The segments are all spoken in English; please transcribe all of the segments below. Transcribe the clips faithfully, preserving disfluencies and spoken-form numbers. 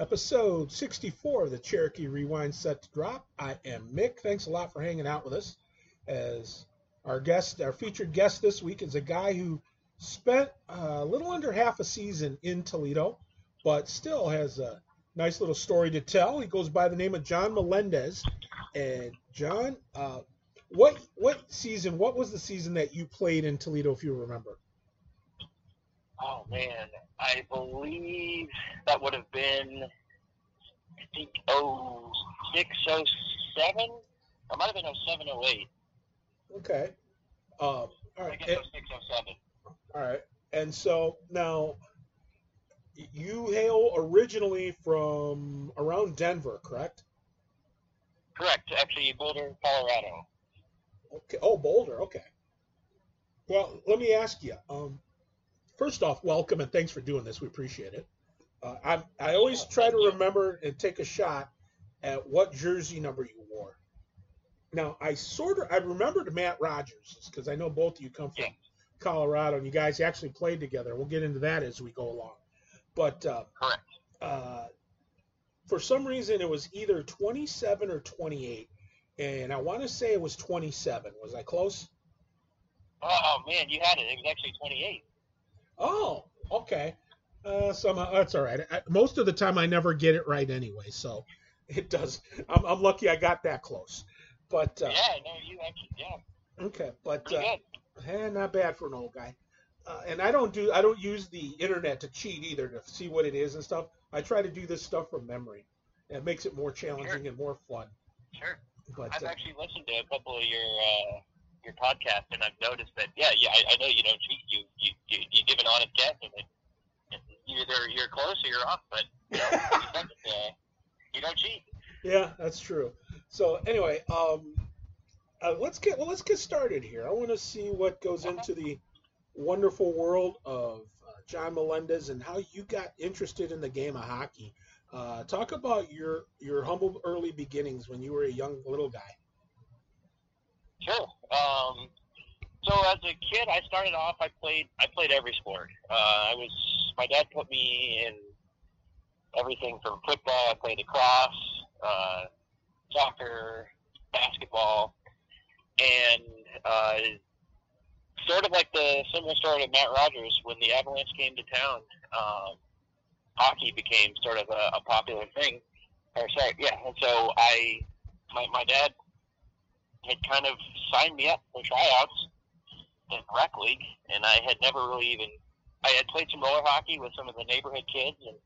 Episode sixty-four of the Cherokee Rewind set to drop. I am Mick. Thanks a lot for hanging out with us. As our guest, our featured guest this week is a guy who spent a little under half a season in Toledo, but still has a nice little story to tell. He goes by the name of John Melendez. And John, uh, what what season? What was the season that you played in Toledo, if you remember? Oh, man, I believe that would have been, I think, oh six, oh seven? It might have been oh seven, oh eight. Okay. Uh, all right. I guess oh six, oh seven. All right. And so now you hail originally from around Denver, correct? Correct. Actually, Boulder, Colorado. Okay. Oh, Boulder. Okay. Well, let me ask you. Um, First off, welcome and thanks for doing this. We appreciate it. Uh, I I always try to remember and take a shot at what jersey number you wore. Now, I sort of I remembered Matt Rogers because I know both of you come from yeah. Colorado and you guys actually played together. We'll get into that as we go along. But uh, correct. Uh, for some reason, it was either twenty-seven or twenty-eight, and I want to say it was twenty-seven. Was I close? Oh, man, you had it. It was actually twenty-eight. Oh, okay. Uh, somehow that's all right. I, most of the time, I never get it right anyway, so it does. I'm, I'm lucky I got that close. But uh, yeah, no, you actually, yeah. Okay, but uh, eh, not bad for an old guy. Uh, and I don't do I don't use the internet to cheat either to see what it is and stuff. I try to do this stuff from memory. It makes it more challenging sure. and more fun. Sure. But I've uh, actually listened to a couple of your. Uh... your podcast, and I've noticed that, yeah, yeah, I, I know you don't cheat. You, you, you, you give an honest guess, and it, either you're close or you're off, but you, know, you, don't, uh, you don't cheat. Yeah, that's true. So anyway, um, uh, let's get well, let's get started here. I want to see what goes okay. into the wonderful world of uh, John Melendez and how you got interested in the game of hockey. Uh, talk about your your humble early beginnings when you were a young little guy. Sure. Um, so as a kid, I started off. I played. I played every sport. Uh, I was. My dad put me in everything from football. I played lacrosse, uh, soccer, basketball, and uh, sort of like the similar story to Matt Rogers. When the Avalanche came to town, um, hockey became sort of a, a popular thing. Or sorry, yeah. And so I, my my dad. had kind of signed me up for tryouts in rec league, and I had never really even I had played some roller hockey with some of the neighborhood kids and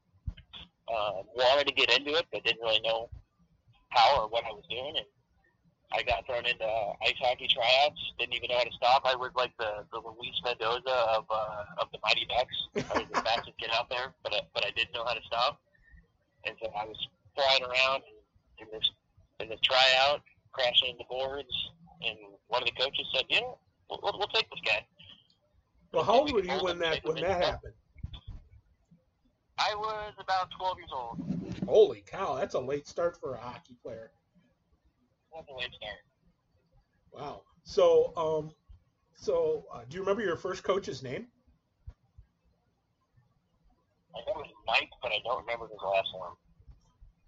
uh, wanted to get into it, but didn't really know how or what I was doing. And I got thrown into ice hockey tryouts. Didn't even know how to stop. I was like the, the Luis Mendoza of uh, of the Mighty Ducks. I was the fastest kid out there, but I, but I didn't know how to stop. And so I was flying around in this in the tryout. Crashing into boards, and one of the coaches said, "You know, we'll, we'll, we'll take this guy." Well, how old were you when that when that happened? I was about twelve years old. Holy cow, that's a late start for a hockey player. That's a late start. Wow. So, um, so uh, do you remember your first coach's name? I know it was Mike, but I don't remember his last name.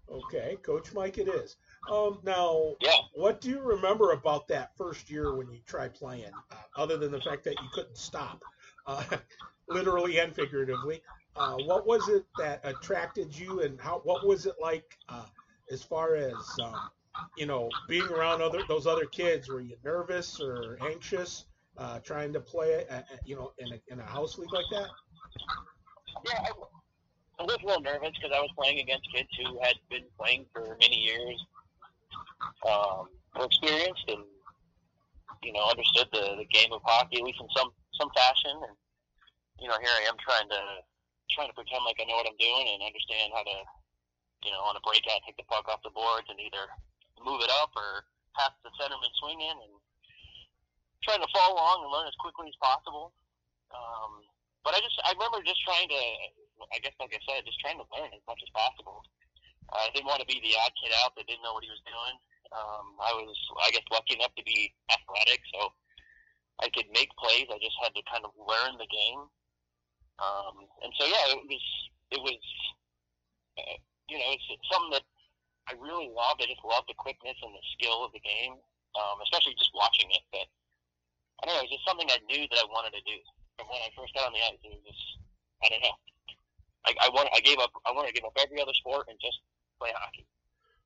Okay, Coach Mike it is. Um, now, yeah. What do you remember about that first year when you tried playing, uh, other than the fact that you couldn't stop, uh, literally and figuratively? Uh, what was it that attracted you, and how? What was it like uh, as far as, um, you know, being around other those other kids? Were you nervous or anxious uh, trying to play, uh, you know, in a, in a house league like that? Yeah, I I was a little nervous because I was playing against kids who had been playing for many years, um, were experienced and, you know, understood the, the game of hockey, at least in some, some fashion. And, you know, here I am trying to trying to pretend like I know what I'm doing and understand how to, you know, on a breakout, take the puck off the boards and either move it up or pass the centerman swing in and trying to follow along and learn as quickly as possible. Um, but I just, I remember just trying to... I guess, like I said, just trying to learn as much as possible. I didn't want to be the odd kid out that didn't know what he was doing. Um, I was, I guess, lucky enough to be athletic, so I could make plays. I just had to kind of learn the game. Um, and so, yeah, it was, it was uh, you know, it's, it's something that I really love. I just love the quickness and the skill of the game, um, especially just watching it. But I don't know, it's just something I knew that I wanted to do. From when I first got on the ice, it was just, I don't know. I, I want. I gave up. I want to give up every other sport and just play hockey.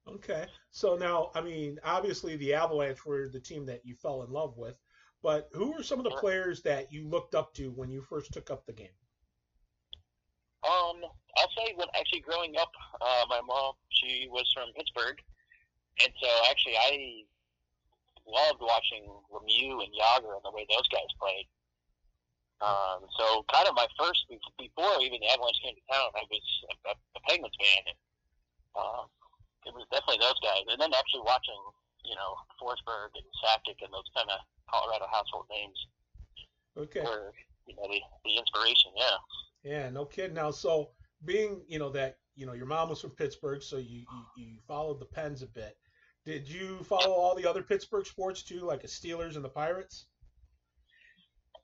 Okay. So now, I mean, obviously the Avalanche were the team that you fell in love with, but who were some of the players that you looked up to when you first took up the game? Um, I'll say when actually growing up, uh, my mom, she was from Pittsburgh, and so actually I loved watching Lemieux and Jagr and the way those guys played. Um, so kind of my first, before even the Avalanche came to town, I was a, a Penguins fan, and um, it was definitely those guys. And then actually watching, you know, Forsberg and Sakic and those kind of Colorado household names okay. were, you know, the, the inspiration, yeah. Yeah, no kidding. Now, so being, you know, that, you know, your mom was from Pittsburgh, so you, you, you followed the Pens a bit. Did you follow all the other Pittsburgh sports too, like the Steelers and the Pirates?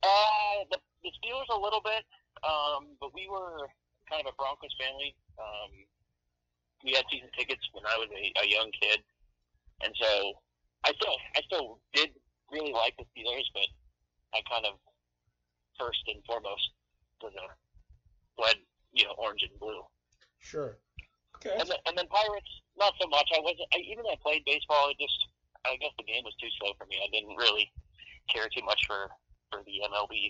Uh, the, the Steelers a little bit, um, but we were kind of a Broncos family. Um, we had season tickets when I was a, a young kid, and so I still I still did really like the Steelers, but I kind of first and foremost was a bled, you know, orange and blue. Sure. Okay. And, the, and then Pirates, not so much. I wasn't. I, even though I played baseball, it just I guess the game was too slow for me. I didn't really care too much for. For the M L B,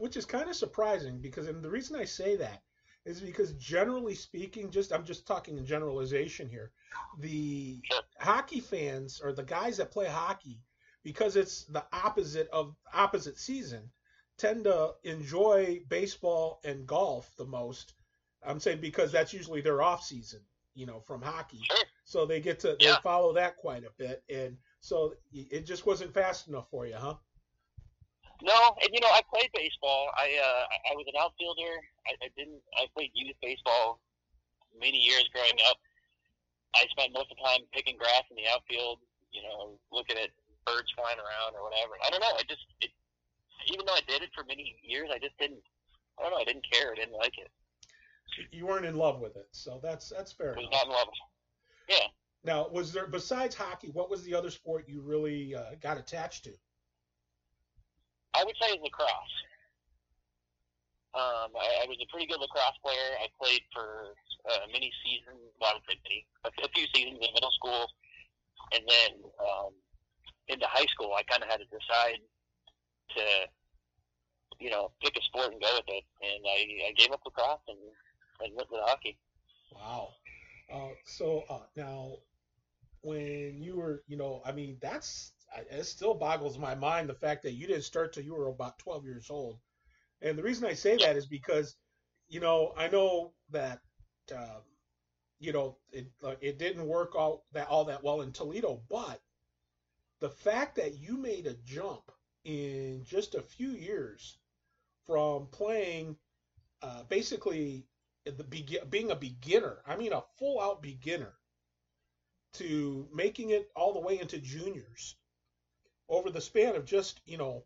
which is kind of surprising because, and the reason I say that is because generally speaking, just I'm just talking in generalization here, the sure. hockey fans or the guys that play hockey, because it's the opposite of opposite season, tend to enjoy baseball and golf the most. I'm saying because that's usually their off season, you know, from hockey, sure. so they get to yeah. they follow that quite a bit, and so it just wasn't fast enough for you, huh? No, and you know I played baseball. I uh, I was an outfielder. I, I didn't. I played youth baseball many years growing up. I spent most of the time picking grass in the outfield. You know, looking at birds flying around or whatever. I don't know. I just it, even though I did it for many years, I just didn't. I don't know. I didn't care. I didn't like it. You weren't in love with it, so that's that's fair. I was not in love with it. Yeah. Now, was there besides hockey? What was the other sport you really uh, got attached to? I would say lacrosse. Um, I, I was a pretty good lacrosse player. I played for uh, many seasons. Well, I would say many, a, a few seasons in middle school, and then um, into high school. I kind of had to decide to, you know, pick a sport and go with it. And I, I gave up lacrosse and, and went with hockey. Wow. Uh, so uh, now, when you were, you know, I mean, that's. It still boggles my mind the fact that you didn't start till you were about twelve years old. And the reason I say that is because, you know, I know that, um, you know, it, it didn't work all that, all that well in Toledo, but the fact that you made a jump in just a few years from playing uh, basically the be- being a beginner, I mean a full-out beginner, to making it all the way into juniors, over the span of just, you know,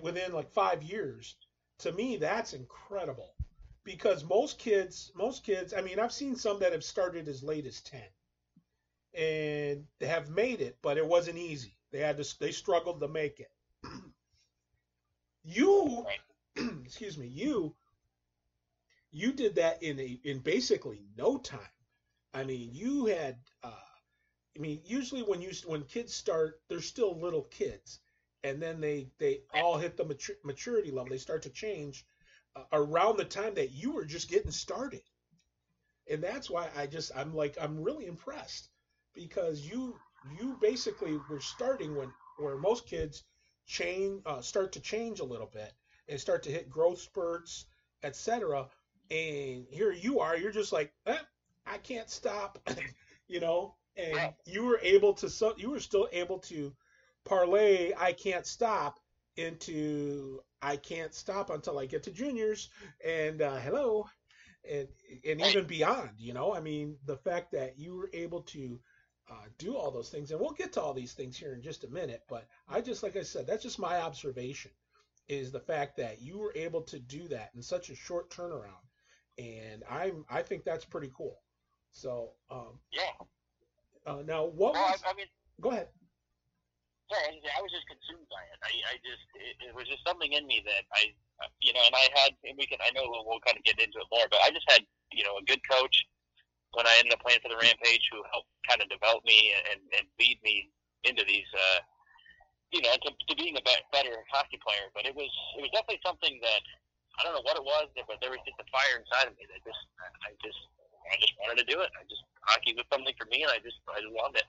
within like five years, to me, that's incredible. Because most kids, most kids, I mean, I've seen some that have started as late as ten and they have made it, but it wasn't easy. They had to, they struggled to make it. You, excuse me, you, you did that in a, in basically no time. I mean, you had, uh, I mean, usually when you when kids start, they're still little kids, and then they, they all hit the matur- maturity level. They start to change uh, around the time that you were just getting started, and that's why I just I'm like I'm really impressed because you you basically were starting when where most kids change uh, start to change a little bit and start to hit growth spurts, et cetera. And here you are, you're just like eh, I can't stop, you know. And you were able to, you were still able to parlay I can't stop into I can't stop until I get to juniors and uh, hello, and and even beyond, you know. I mean, the fact that you were able to uh, do all those things, and we'll get to all these things here in just a minute, but I just, like I said, that's just my observation, is the fact that you were able to do that in such a short turnaround, and I'm I think that's pretty cool. So um, yeah. Uh, now what no, was? I, I mean, go ahead. Yeah, I was just consumed by it. I, I just it, it was just something in me that I, you know, and I had, and we can, I know we'll kind of get into it more, but I just had, you know, a good coach when I ended up playing for the Rampage who helped kind of develop me and, and lead me into these, uh, you know, to, to being a better hockey player. But it was it was definitely something that I don't know what it was, but there was just a fire inside of me that just I just I just wanted to do it. I just hockey was something for me, and I just I just loved it.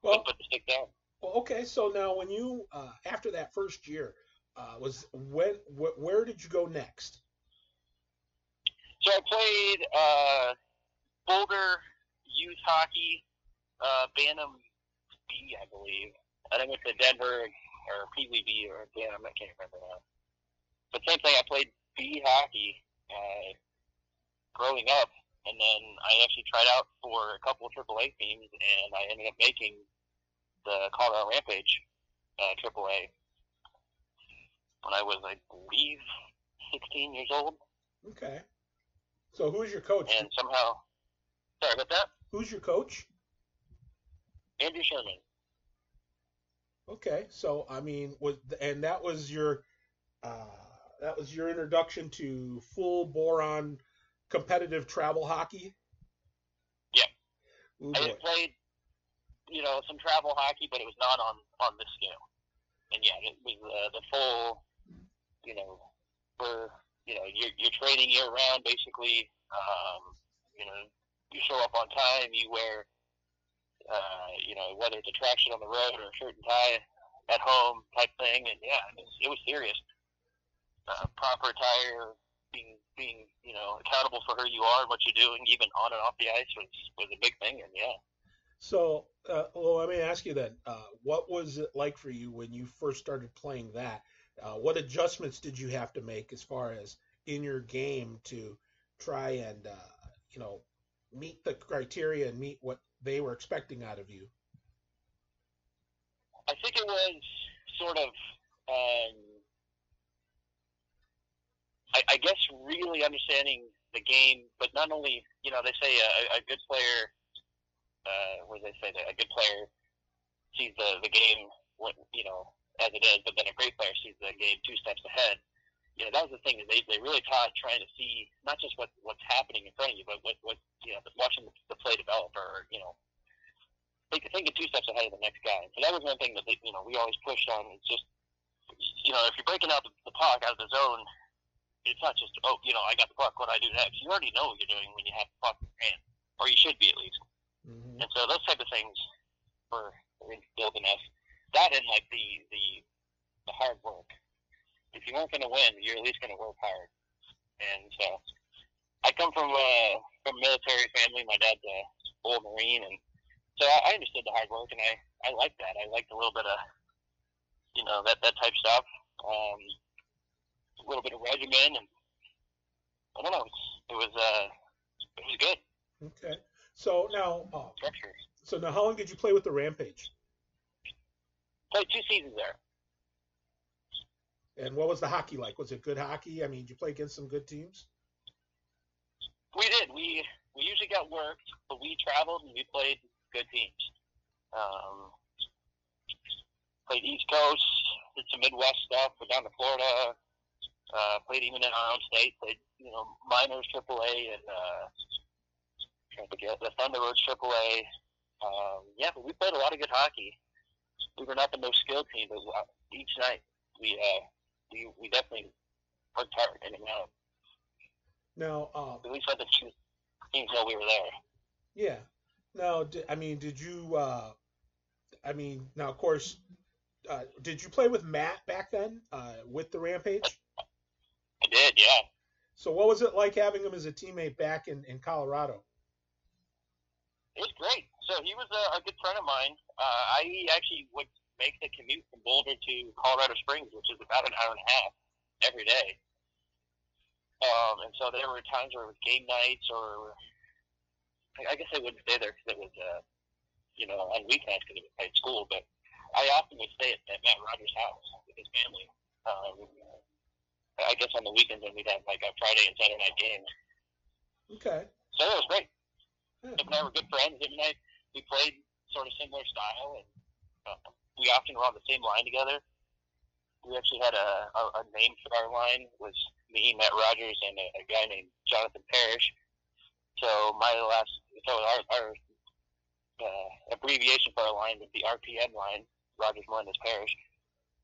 Well, put the stick down. Well, okay. So now, when you uh, after that first year, uh, was when wh- where did you go next? So I played uh, Boulder youth hockey, uh, Bantam B, I believe. And I went to Denver or Pee Wee B or Bantam. I can't remember now. But same thing. I played B hockey uh, growing up, and then I actually tried out for a couple of triple A teams, and I ended up making the Colorado Rampage uh, triple A when I was, I believe, sixteen years old. Okay. So who's your coach? And somehow, sorry about that. Who's your coach? Andrew Sherman. Okay. So I mean, was and that was your uh, that was your introduction to full boron competitive travel hockey. Yeah. Ooh, I played. You know, some travel hockey, but it was not on, on this scale. And yeah, it was uh, the full, you know, for, you know, you're, you're training year round, basically. Um, you know, you show up on time, you wear, uh, you know, whether it's a tracksuit on the road or a shirt and tie at home type thing. And yeah, it was, it was serious. Uh, proper attire, being, being, you know, accountable for who you are and what you're doing, even on and off the ice was, was a big thing. And yeah. So, uh, well, let me ask you then, uh, what was it like for you when you first started playing that? Uh, what adjustments did you have to make as far as in your game to try and, uh, you know, meet the criteria and meet what they were expecting out of you? I think it was sort of, um, I, I guess, really understanding the game, but not only, you know, they say a, a good player – Uh, where they say that a good player sees the, the game, you know, as it is, but then a great player sees the game two steps ahead. You know, that was the thing. They they really taught trying to see not just what, what's happening in front of you, but what, what you know, watching the play develop or, you know, think, thinking two steps ahead of the next guy. So that was one thing that, they, you know, we always pushed on. It's just, you know, if you're breaking out the, the puck out of the zone, it's not just, oh, you know, I got the puck, what do I do next? You already know what you're doing when you have the puck in your hand, or you should be at least. Mm-hmm. And so those type of things were, were instilled in us. That and, like, the, the, the hard work. If you weren't going to win, you're at least going to work hard. And so I come from a, from a military family. My dad's an old Marine. And so I, I understood the hard work, and I, I liked that. I liked a little bit of, you know, that, that type stuff. Um, a little bit of regimen. And I don't know. It was, uh, it was good. Okay. So now, oh, so now, how long did you play with the Rampage? Played two seasons there. And what was the hockey like? Was it good hockey? I mean, did you play against some good teams? We did. We we usually got worked, but we traveled and we played good teams. Um, played East Coast, did some Midwest stuff, went down to Florida. Uh, played even in our own state. Played, you know, minors, triple A, and. Uh, The Thunder Roads triple A. Um, yeah, but we played a lot of good hockey. We were not the most skilled team, but each night we uh, we, we definitely worked hard in and out. Now, um, at least let the teams know we were there. Yeah. Now, I mean, did you? Uh, I mean, now of course, uh, did you play with Matt back then uh, with the Rampage? I did, yeah. So, what was it like having him as a teammate back in, in Colorado? It was great. So he was a, a good friend of mine. Uh, I actually would make the commute from Boulder to Colorado Springs, which is about an hour and a half every day. Um, and so there were times where it was game nights, or I guess I wouldn't stay there because it was, uh, you know, on weekends because it was at school. But I often would stay at, at Matt Rogers' house with his family. Um, I guess on the weekends when we'd have like a Friday and Saturday night game. Okay. So it was great. Yeah. and I were good friends. Him and I, we played sort of similar style, and uh, we often were on the same line together. We actually had a, a, a name for our line. It was me, Matt Rogers, and a, a guy named Jonathan Parrish. So my last, so our, our uh, abbreviation for our line would be R P M line, Rogers, Melendez, Parrish.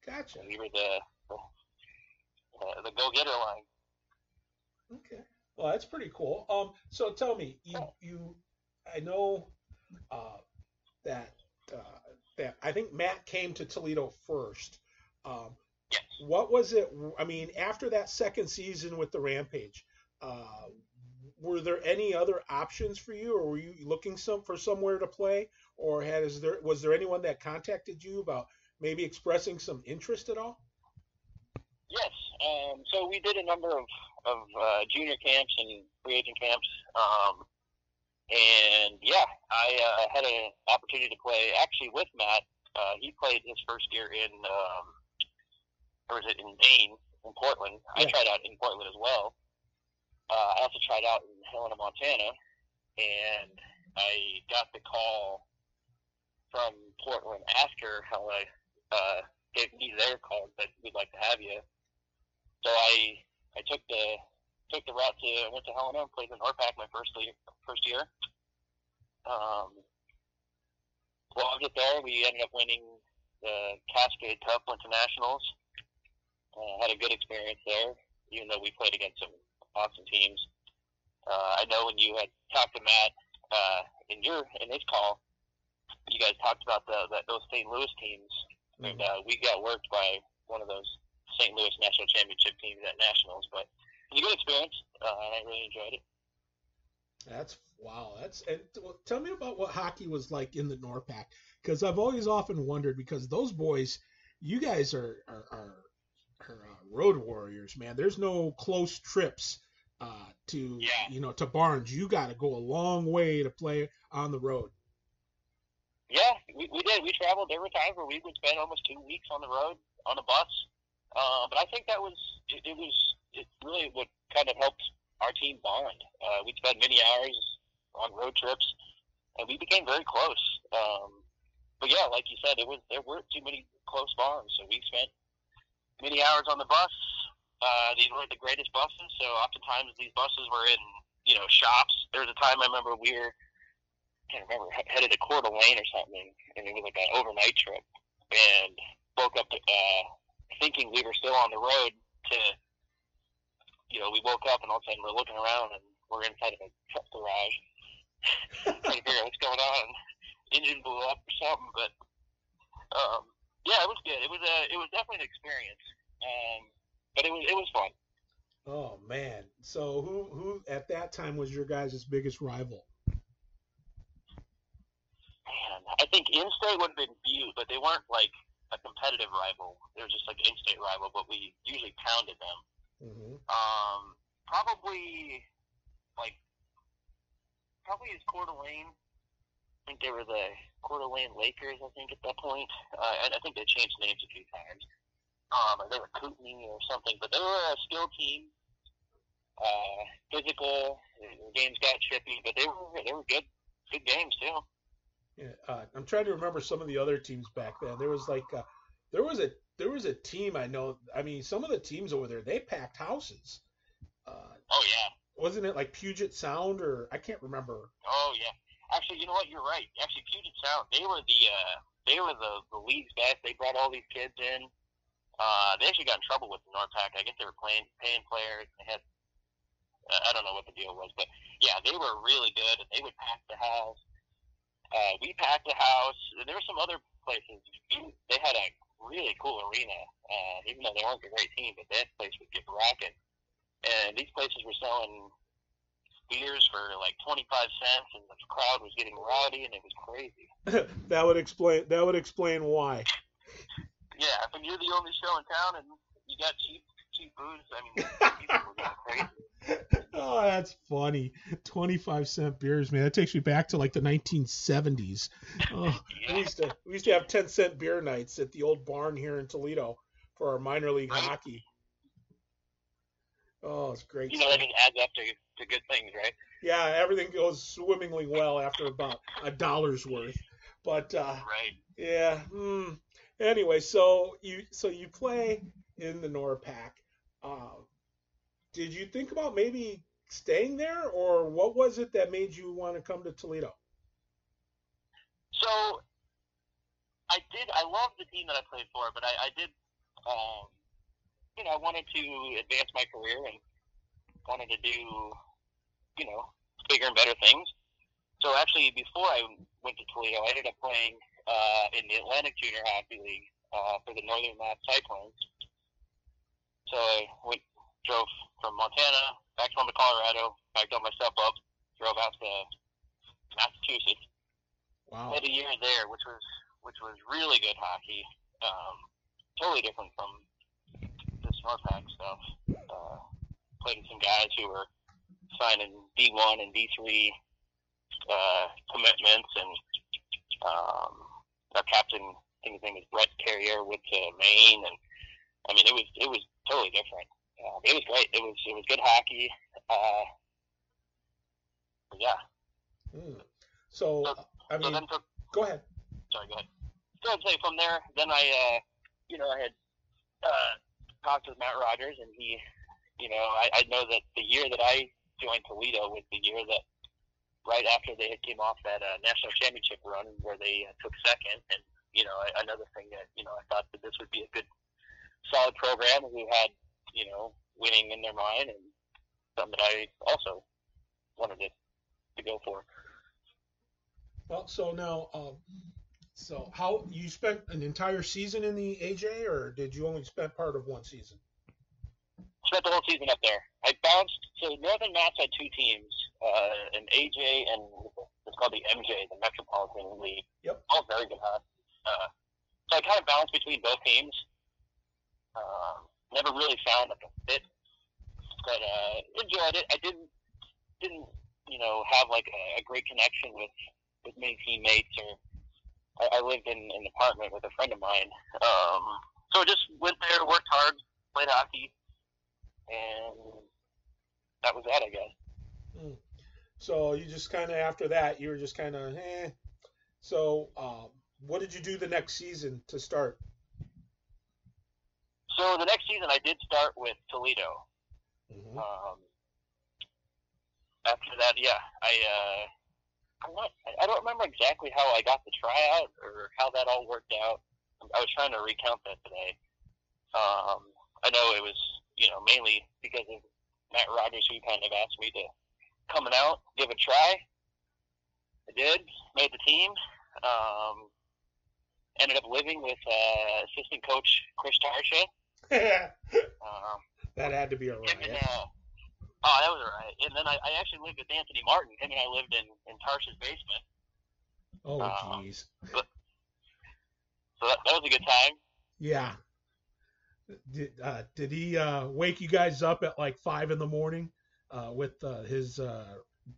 Gotcha. And we were the the, uh, the go-getter line. Okay. Well, that's pretty cool. Um, so tell me, you, you I know uh, that uh, that I think Matt came to Toledo first. Um, yes. What was it? I mean, after that second season with the Rampage, uh, were there any other options for you, or were you looking some for somewhere to play, or had is there was there anyone that contacted you about maybe expressing some interest at all? Yes. Um, so we did a number of of uh, junior camps and free agent camps, um, and yeah, I uh, had an opportunity to play actually with Matt. Uh, he played his first year in, um, or was it in Maine, in Portland. Yeah. I tried out in Portland as well. Uh, I also tried out in Helena, Montana, and I got the call from Portland after Helena uh, gave me their call that we'd like to have you. So I I took the took the route to I went to Helena and played in Nor-Pac my first year. First year. Um, well, I'll get there. We ended up winning the Cascade Cup, went to nationals. Uh, had a good experience there, even though we played against some awesome teams. Uh, I know when you had talked to Matt uh, in your in his call, you guys talked about the, the those Saint Louis teams, mm-hmm. and uh, we got worked by one of those Saint Louis National Championship teams at Nationals, but it was a good experience, uh, and I really enjoyed it. That's wow. That's and well, tell me about what hockey was like in the Nor-Pac, because I've always often wondered, because those boys, you guys are are, are, are uh, road warriors, man. There's no close trips uh, to yeah. you know to Barnes. You got to go a long way to play on the road. Yeah, we, we did. We traveled. There were times where we would spend almost two weeks on the road on a bus. Uh, but I think that was it, it was it really what kind of helped our team bond. Uh, we spent many hours on road trips, and we became very close. Um, but yeah, like you said, it was there weren't too many close bonds, so we spent many hours on the bus. Uh, these weren't the greatest buses, so oftentimes these buses were in you know shops. There was a time I remember we were I can't remember headed to Coeur d'Alene or something, and it was like an overnight trip, and woke up. Uh, thinking we were still on the road to, you know, we woke up and all of a sudden we're looking around and we're inside of a truck garage trying to figure out what's going on. Engine blew up or something, but um, yeah, it was good. It was a, it was definitely an experience, um, but it was it was fun. Oh man! So who who at that time was your guys' biggest rival? Man, I think in-state would have been Butte, but they weren't like a competitive rival. They were just like an in-state rival, but we usually pounded them. Mm-hmm. Um, probably, like, probably is Coeur d'Alene. I think they were the Coeur d'Alene Lakers, I think, at that point. Uh, I, I think they changed names a few times. Um, they were Kootenai or something, but they were a skill team. Uh, physical. The games got trippy, but they were they were good, good games, too. Yeah, uh, I'm trying to remember some of the other teams back then. There was like, a, there was a there was a team I know. I mean, some of the teams over there they packed houses. Uh, oh yeah. Wasn't it like Puget Sound or I can't remember. Oh yeah. Actually, you know what? You're right. Actually, Puget Sound they were the uh, they were the, the league's best. They brought all these kids in. Uh, they actually got in trouble with the Nor-Pac. I guess they were playing paying players. They had uh, I don't know what the deal was, but yeah, they were really good and they would pack the house. Uh, we packed the house, and there were some other places. They had a really cool arena, uh, even though they weren't a great team, but that place would get rocking. And these places were selling beers for like twenty-five cents, and the crowd was getting rowdy, and it was crazy. that would explain. That would explain why. Yeah, when you're the only show in town, and you got cheap, cheap booze. I mean, people were going crazy. Oh, that's funny. twenty-five cent beers, man. That takes me back to like the nineteen seventies. Oh, yeah. we, used to, we used to have ten cent beer nights at the old barn here in Toledo for our minor league right. hockey. Oh, it's great. You know, stuff. That just adds up to, to good things, right? Yeah, everything goes swimmingly well after about a dollar's worth. But uh, right. Yeah. Mm. Anyway, so you so you play in the Nor-Pac. Uh, did you think about maybe staying there, or what was it that made you want to come to Toledo? So I did. I loved the team that I played for, but I, I did. Um, you know, I wanted to advance my career and wanted to do, you know, bigger and better things. So actually, before I went to Toledo, I ended up playing uh, in the Atlantic Junior Hockey League uh, for the Northern Mass Cyclones. So I went, drove from Montana back home to Colorado, packed all my stuff up, drove out to Massachusetts. Wow. Had a year there, which was which was really good hockey. Um, totally different from this Nor-Pac stuff. Uh, played with some guys who were signing D one and D three uh, commitments, and um, our captain, I think his name was Brett Carrier, went to Maine, and I mean, it was it was totally different. Uh, it was great. It was it was good hockey. Uh, yeah. Mm. So, so I mean, so then for, go ahead. Sorry, go ahead. So I'd say from there, then I, uh, you know, I had uh, talked with Matt Rogers, and he, you know, I, I know that the year that I joined Toledo was the year that right after they had came off that uh, national championship run where they uh, took second, and you know, I, another thing that you know I thought that this would be a good, solid program who had you know winning in their mind, and something that I also wanted to, to go for. Well, so now, um, so how you spent an entire season in the A J, or did you only spend part of one season? Spent the whole season up there. I bounced. So Northern Mass had two teams, uh, an A J and it's called the M J, the Metropolitan League. Yep. All very good hockey. Uh, so I kind of bounced between both teams. Uh, never really found like a fit, but uh, enjoyed it. I didn't didn't you know have like a, a great connection with, with many teammates, or I, I lived in, in an apartment with a friend of mine. Um, so I just went there, worked hard, played hockey. And that was that, I guess. Mm. So you just kind of, after that, you were just kind of, eh. So um, what did you do the next season to start? So the next season I did start with Toledo. Mm-hmm. Um, after that, yeah, I, uh, I'm not, I don't remember exactly how I got the tryout or how that all worked out. I was trying to recount that today. Um, I know it was, you know, mainly because of Matt Rogers, who kind of asked me to come out, give it a try. I did, made the team. Um, ended up living with uh, assistant coach Chris Tarsha. um, that had to be all right. And, uh, oh, that was all right. And then I, I actually lived with Anthony Martin. Him and I lived in, in Tarsha's basement. Oh, jeez. Um, so that, that was a good time. Yeah. Did, uh, did he uh, wake you guys up at like five in the morning uh, with uh, his uh,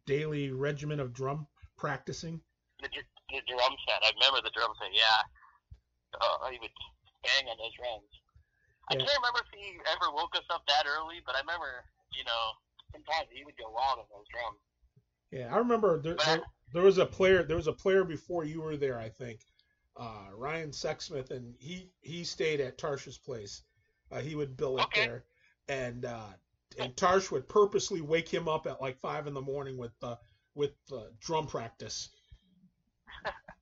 daily regimen of drum practicing? The, the drum set. I remember the drum set, yeah. Uh, he would bang on those drums. Yeah. I can't remember if he ever woke us up that early, but I remember, you know, sometimes he would go wild on those drums. Yeah, I remember there, there, there was a player, there was a player before you were there, I think, uh, Ryan Sexsmith, and he, he stayed at Tarsha's place. Uh, he would bill it okay. there, and uh, and Tarsh would purposely wake him up at like five in the morning with uh, with uh, drum practice,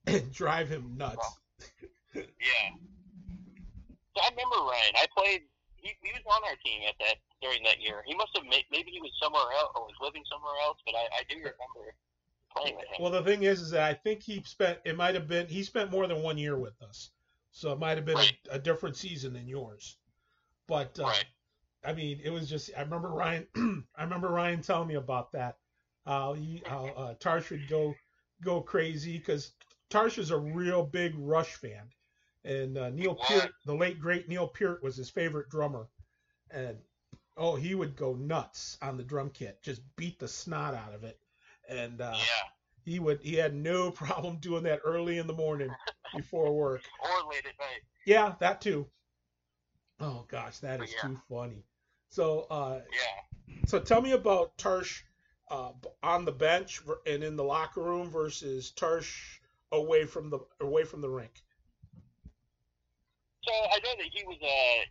and drive him nuts. Well, yeah, so I remember Ryan. I played. He, he was on our team at that during that year. He must have maybe he was somewhere else or was living somewhere else, but I, I do remember playing with him. Well, the thing is, is that I think he spent. It might have been he spent more than one year with us, so it might have been right. a, a different season than yours. But, uh, right. I mean, it was just, I remember Ryan, I remember Ryan telling me about that, how uh, uh, Tarsh would go, go crazy, because Tarsh is a real big Rush fan, and uh, Neil yeah. Peart, the late, great Neil Peart was his favorite drummer, and, oh, he would go nuts on the drum kit, just beat the snot out of it, and uh, yeah. he would, he had no problem doing that early in the morning before work. Or late at night. Yeah, that too. Oh gosh, that is yeah. too funny. So, uh, yeah. So tell me about Tarsh uh, on the bench and in the locker room versus Tarsh away from the away from the rink? So I know that he was uh,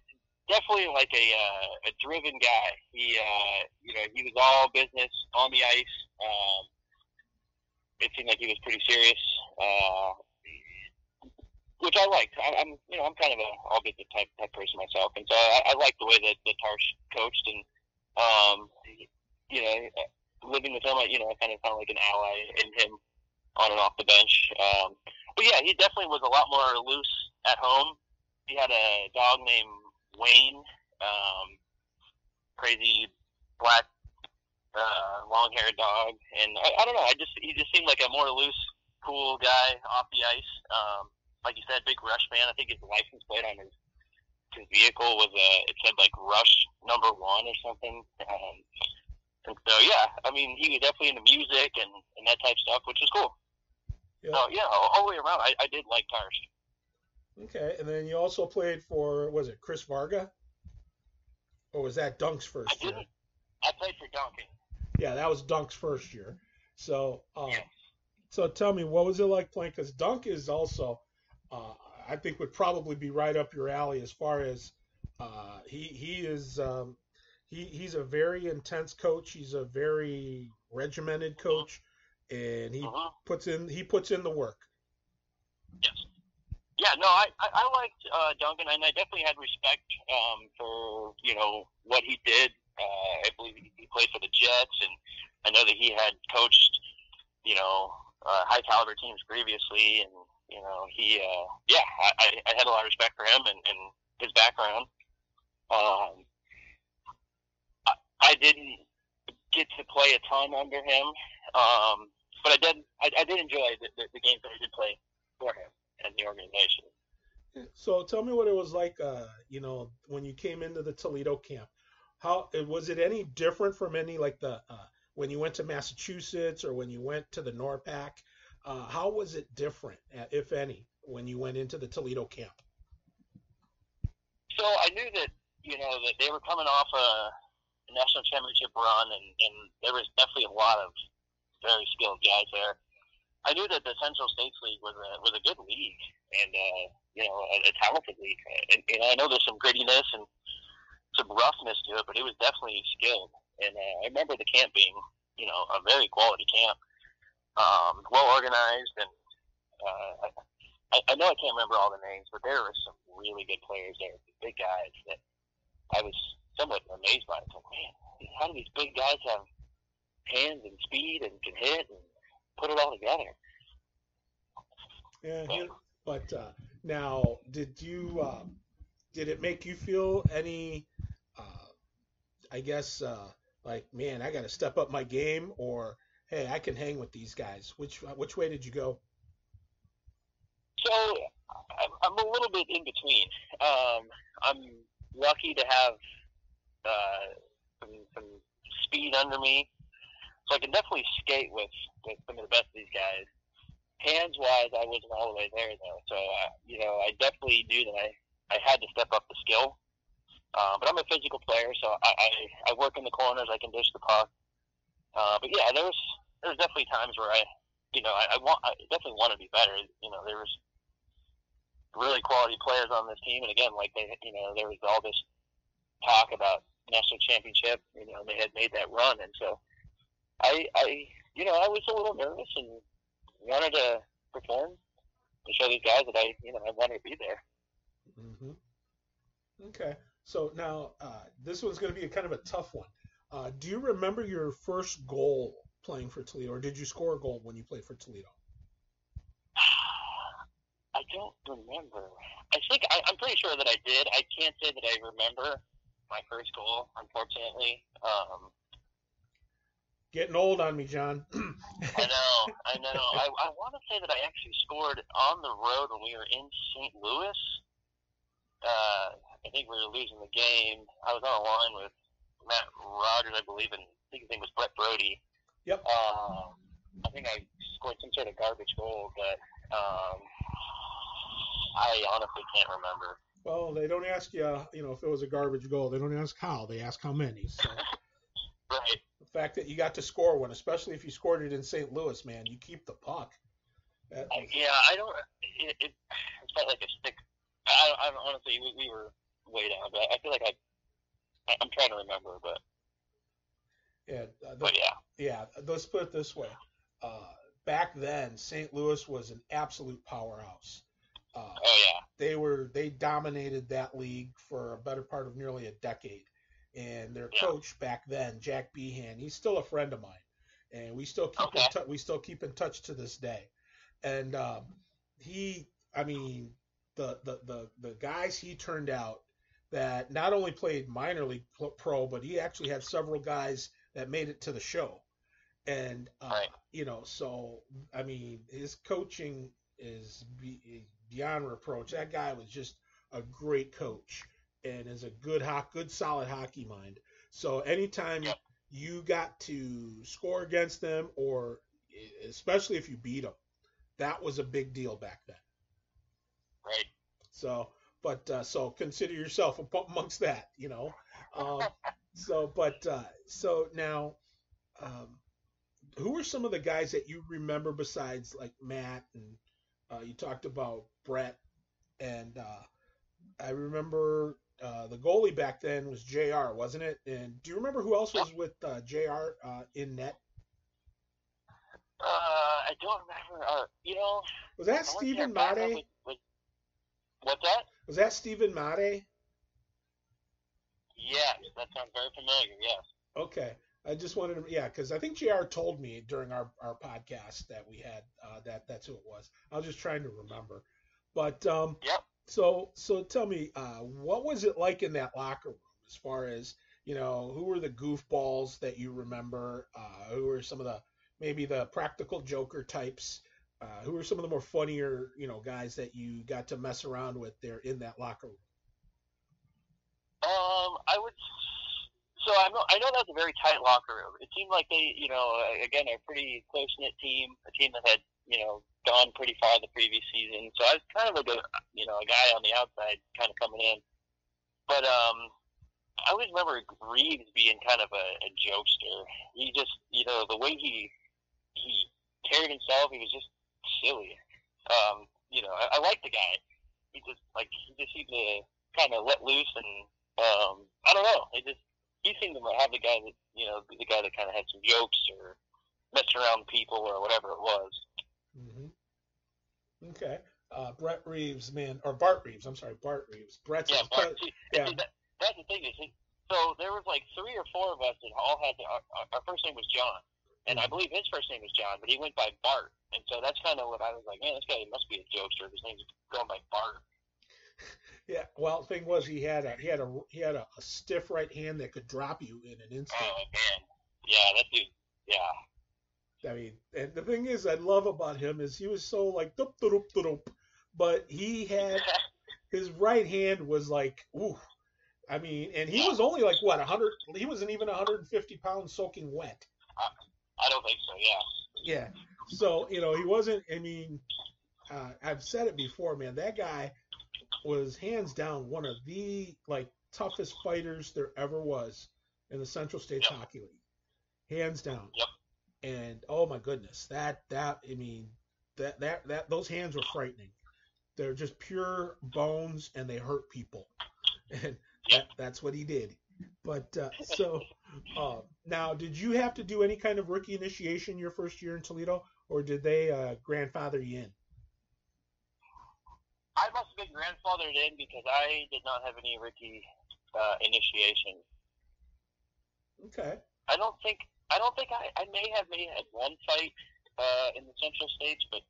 definitely like a uh, a driven guy. He uh, you know he was all business on the ice. Um, it seemed like he was pretty serious, uh, which I liked. I, I'm you know I'm kind of an all business type, type person myself, and so I, I liked the way that, that Tarsh coached and. Um, you know, living with him, you know, I kind of found like an ally in him on and off the bench. Um, but yeah, he definitely was a lot more loose at home. He had a dog named Wayne, um, crazy black, uh, long-haired dog. And I, I don't know, I just, he just seemed like a more loose, cool guy off the ice. Um, like you said, big Rush fan. I think his license plate on his his vehicle was a, it said like Rush number one or something. Um, and so yeah, I mean, he was definitely into music and, and that type of stuff, which is cool. Yeah. So yeah, all, all the way around, I, I did like Tarsh. Okay, and then you also played for, was it Chris Varga? Or was that Dunk's first I didn't, year? I played for Duncan. Yeah, that was Dunk's first year. So, um, yeah. So tell me, what was it like playing? Because Dunk is also, uh, I think would probably be right up your alley as far as uh, he he is um, he he's a very intense coach. He's a very regimented coach, and he uh-huh. puts in he puts in the work. Yes. Yeah. No, I I, I liked uh, Duncan, and I definitely had respect um, for you know what he did. Uh, I believe he played for the Jets, and I know that he had coached you know uh, high caliber teams previously, and. You know, he, uh, yeah, I, I had a lot of respect for him and, and his background. Um, I, I didn't get to play a ton under him, um, but I did I, I did enjoy the, the, the games that I did play for him and the organization. So tell me what it was like, uh, you know, when you came into the Toledo camp. How was it any different from any, like, the uh, when you went to Massachusetts or when you went to the Nor-Pac? Uh, how was it different, if any, when you went into the Toledo camp? So I knew that, you know, that they were coming off a national championship run, and, and there was definitely a lot of very skilled guys there. I knew that the Central States League was a was a good league, and uh, you know, a, a talented league. And, and I know there's some grittiness and some roughness to it, but it was definitely skilled. And uh, I remember the camp being, you know, a very quality camp. Um, well organized, and uh, I, I know I can't remember all the names, but there were some really good players there, big guys that I was somewhat amazed by. It's like, man, how do these big guys have hands and speed and can hit and put it all together? Yeah, so, but uh, now, did you uh, did it make you feel any? Uh, I guess uh, like, man, I got to step up my game, or. Hey, I can hang with these guys. Which which way did you go? So I'm a little bit in between. Um, I'm lucky to have uh, some, some speed under me, so I can definitely skate with, with some of the best of these guys. Hands wise, I wasn't all the way there though, so uh, you know I definitely knew that I, I had to step up the skill. Uh, but I'm a physical player, so I, I I work in the corners. I can dish the puck. Uh, but yeah, there was, there was definitely times where I, you know, I, I want, I definitely want to be better. You know, there was really quality players on this team. And again, like they, you know, there was all this talk about national championship, you know, and they had made that run. And so I, I, you know, I was a little nervous and wanted to perform to show these guys that I, you know, I wanted to be there. Mm-hmm. Okay. So now, uh, this one's going to be a kind of a tough one. Uh, do you remember your first goal playing for Toledo, or did you score a goal when you played for Toledo? I don't remember. I think I, I'm pretty sure that I did. I can't say that I remember my first goal, unfortunately. Um, Getting old on me, John. I know, I know. I, I want to say that I actually scored on the road when we were in Saint Louis. Uh, I think we were losing the game. I was on a line with Matt Rogers, I believe, and I think his name was Brett Brody. Yep. Uh, I think I scored some sort of garbage goal, but um, I honestly can't remember. Well, they don't ask you, you know, if it was a garbage goal. They don't ask how. They ask how many. So. Right. fact that you got to score one, especially if you scored it in Saint Louis, man. You keep the puck. That was... Yeah, I don't it, – it, it's not like a stick. I, I don't, honestly, we, we were way down, but I feel like I, I'm trying to remember, but – Yeah, uh, the, yeah, yeah. Let's put it this way. Uh, back then, Saint Louis was an absolute powerhouse. Uh, oh yeah, they were. They dominated that league for a better part of nearly a decade. And their yeah. coach back then, Jack Behan, he's still a friend of mine, and we still keep okay. in t- we still keep in touch to this day. And um, he, I mean, the, the the the guys he turned out that not only played minor league pro, but he actually had several guys that made it to the show. And, uh, right. you know, so, I mean, his coaching is beyond reproach. That guy was just a great coach and is a good, ho- good solid hockey mind. So anytime yep. you got to score against them, or especially if you beat them, that was a big deal back then. Right. So, but, uh, so consider yourself amongst that, you know. Um So, but, uh, so now, um, who are some of the guys that you remember besides like Matt and, uh, you talked about Brett, and, uh, I remember, uh, the goalie back then was J R, wasn't it? And do you remember who else was with, uh, J R, uh, in net? Uh, I don't remember, uh, you know. Was that Stephen Mate? What's that? Was that Stephen Mate? Yes, that sounds very familiar, yes. Okay. I just wanted to, yeah, because I think J R told me during our, our podcast that we had uh, that that's who it was. I was just trying to remember. But um, yep. so so tell me, uh, what was it like in that locker room as far as, you know, who were the goofballs that you remember? Uh, who were some of the, maybe the practical joker types? Uh, who were some of the more funnier, you know, guys that you got to mess around with there in that locker room? Um, I would. So I know I know that's a very tight locker room. It seemed like they, you know, again, a pretty close knit team, a team that had, you know, gone pretty far the previous season. So I was kind of like a, you know, a guy on the outside, kind of coming in. But um, I always remember Reeves being kind of a, a jokester. He just, you know, the way he he carried himself, he was just silly. Um, you know, I, I liked the guy. He just like he just seemed to kind of let loose and. Um, I don't know. It just he seemed to have the guy that you know, the guy that kind of had some jokes or messed around with people or whatever it was. Mm-hmm. Okay, uh, Brett Reeves, man, or Bart Reeves. I'm sorry, Bart Reeves. Brett's yeah, Bart, see, yeah. See, that, that's the thing. Is, so there was like three or four of us that all had the, our, our first name was John, and mm-hmm. I believe his first name was John, but he went by Bart, and so that's kind of what I was like. Man, this guy must be a jokester. His name's going by Bart. Yeah, well, the thing was he had a he had a he had a, a stiff right hand that could drop you in an instant. Oh man, yeah, that dude, yeah. I mean, and the thing is, I love about him is he was so like, doop, doop, doop, doop, but he had his right hand was like, ooh, I mean, and he yeah. was only like what a hundred, he wasn't even one hundred fifty pounds soaking wet. I, I don't think so. Yeah. Yeah. So you know he wasn't. I mean, uh, I've said it before, man. That guy. Was hands down one of the like toughest fighters there ever was in the Central States yep. Hockey League, hands down. Yep. And oh my goodness, that that I mean, that that that those hands were frightening. They're just pure bones, and they hurt people. And yep. that, that's what he did. But uh, so uh, now, did you have to do any kind of rookie initiation your first year in Toledo, or did they uh, grandfather you in? I must have been grandfathered in because I did not have any rookie uh, initiation. Okay. I don't think I don't think I, I may have may have had one fight uh, in the Central States, but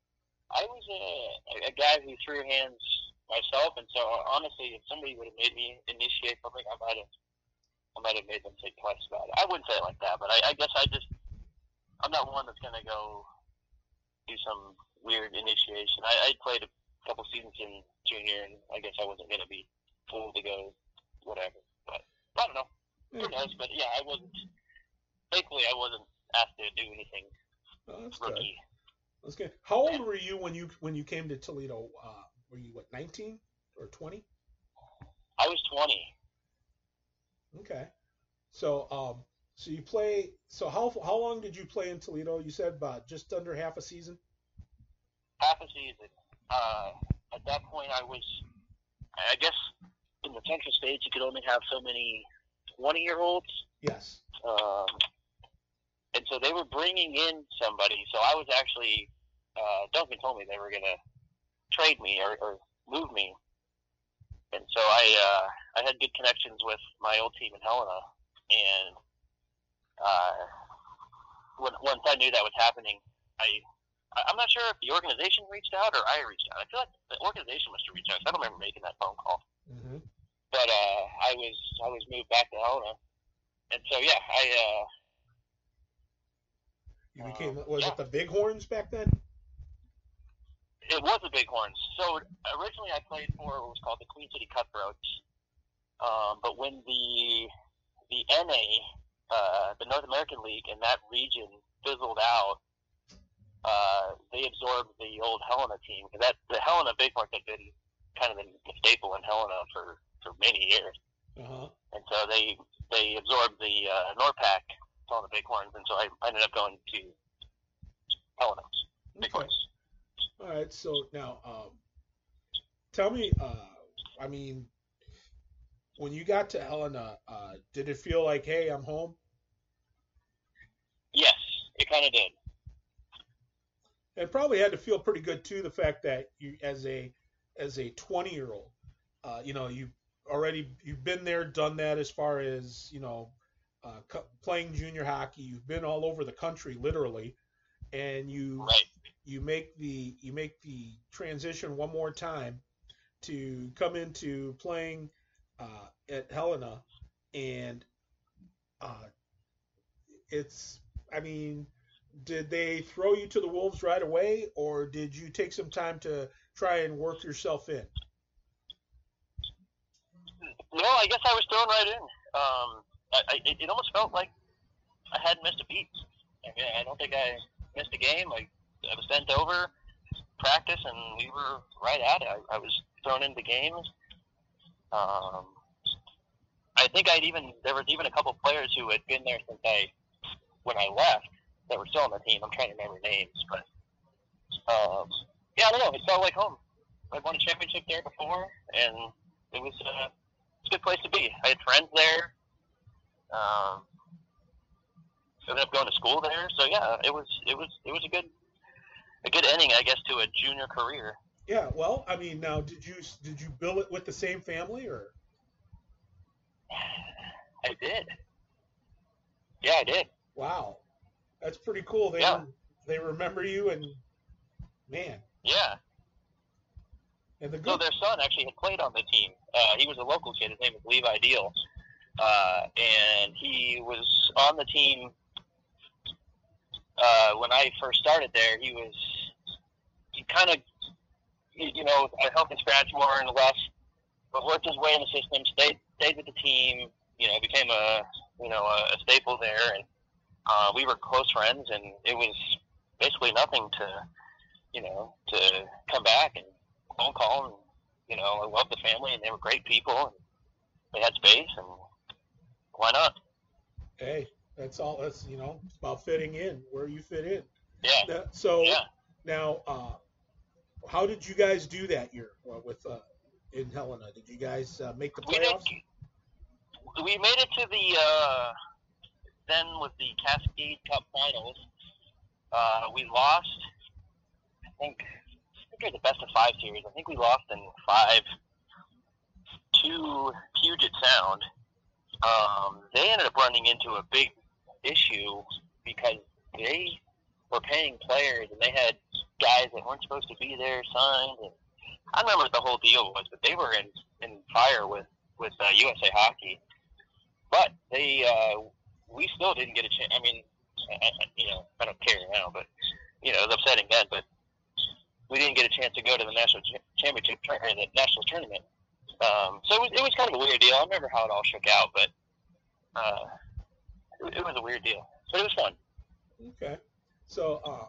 I was a, a guy who threw hands myself, and so honestly, if somebody would have made me initiate something, I might have I might have made them think twice about it. I wouldn't say it like that, but I, I guess I just I'm not one that's gonna go do some weird initiation. I, I played a couple seasons in junior, and I guess I wasn't going to be fooled to go whatever, but I don't know. Who knows? But yeah, I wasn't. Thankfully, I wasn't asked to do anything. Oh, that's rookie. Good. That's good. How old were you when you when you came to Toledo? Uh, were you what, nineteen or twenty? I was twenty. Okay, so um, So you play. So how how long did you play in Toledo? You said about just under half a season. Half a season. Uh, at that point, I was, I guess, in the Central States, you could only have so many twenty-year-olds. Yes. Um, and so they were bringing in somebody. So I was actually, uh, Duncan told me they were gonna trade me or, or move me. And so I, uh, I had good connections with my old team in Helena, and uh, when, once I knew that was happening, I, I'm not sure if the organization reached out or I reached out. I feel like the organization must have reached out, because I don't remember making that phone call. Mm-hmm. But uh, I was I was moved back to Helena, and so yeah, I. Uh, you became um, was yeah. it the Bighorns back then? It was the Bighorns. So originally I played for what was called the Queen City Cutthroats, um, but when the the N A, uh, the North American League, in that region fizzled out, uh, they absorbed the old Helena team, because that the Helena Bighorns had been kind of the staple in Helena for, for many years, uh-huh. and so they they absorbed the uh, Nor-Pac, Helena Bighorns, and so I, I ended up going to Helena Bighorns. Okay. All right, so now, um, tell me, uh, I mean, when you got to Helena, uh, did it feel like, hey, I'm home? Yes, it kind of did. It probably had to feel pretty good, too, the fact that you, as a as a twenty-year-old, uh, you know, you already, you've been there, done that as far as, you know, uh, co- playing junior hockey. You've been all over the country, literally, and you... Right. You make the you make the transition one more time to come into playing uh, at Helena, and uh, it's I mean, did they throw you to the wolves right away, or did you take some time to try and work yourself in? No, I guess I was thrown right in. Um, I, I, it almost felt like I hadn't missed a beat. I mean, I don't think I missed a game. Like. I was sent over, practice, and we were right at it. I, I was thrown into games. Um, I think I'd even there was even a couple of players who had been there since I when I left that were still on the team. I'm trying to remember names, but um, yeah, I don't know. It felt like home. I won a championship there before, and it was, uh, it was a good place to be. I had friends there. Um, I ended up going to school there, so yeah, it was it was it was a good. A good ending, I guess, to a junior career. Yeah, well, I mean, now, did you did you build it with the same family, or? I did. Yeah, I did. Wow, that's pretty cool. They yeah. they remember you, and man. Yeah. And the good... so their son actually had played on the team. Uh, he was a local kid. His name was Levi Deal, uh, and he was on the team. Uh, when I first started there, he was, he kind of, you know, I helped him scratch more and less, but worked his way in the system, stayed, stayed with the team, you know, became a, you know, a staple there. And uh, we were close friends, and it was basically nothing to, you know, to come back and phone call. And, you know, I loved the family, and they were great people, and they had space, and why not? Hey. That's all. That's, you know, it's about fitting in where you fit in. Yeah. So yeah. now, uh, how did you guys do that year with uh, in Helena? Did you guys uh, make the playoffs? We, did, we made it to the uh, then with the Cascade Cup finals. Uh, we lost. I think I think it was the best of five series. I think we lost in five to Puget Sound. Um, they ended up running into a big issue because they were paying players, and they had guys that weren't supposed to be there signed. And I don't remember what the whole deal was, but they were in, in fire with, with uh, U S A Hockey. But they uh, we still didn't get a chance. I mean, I, you know, I don't care now, but, you know, it was upsetting then, but we didn't get a chance to go to the national ch- championship or the national tournament. Um, so it was, it was kind of a weird deal. I remember how it all shook out, but uh, it, it was a weird deal. But it was fun. Okay. So uh,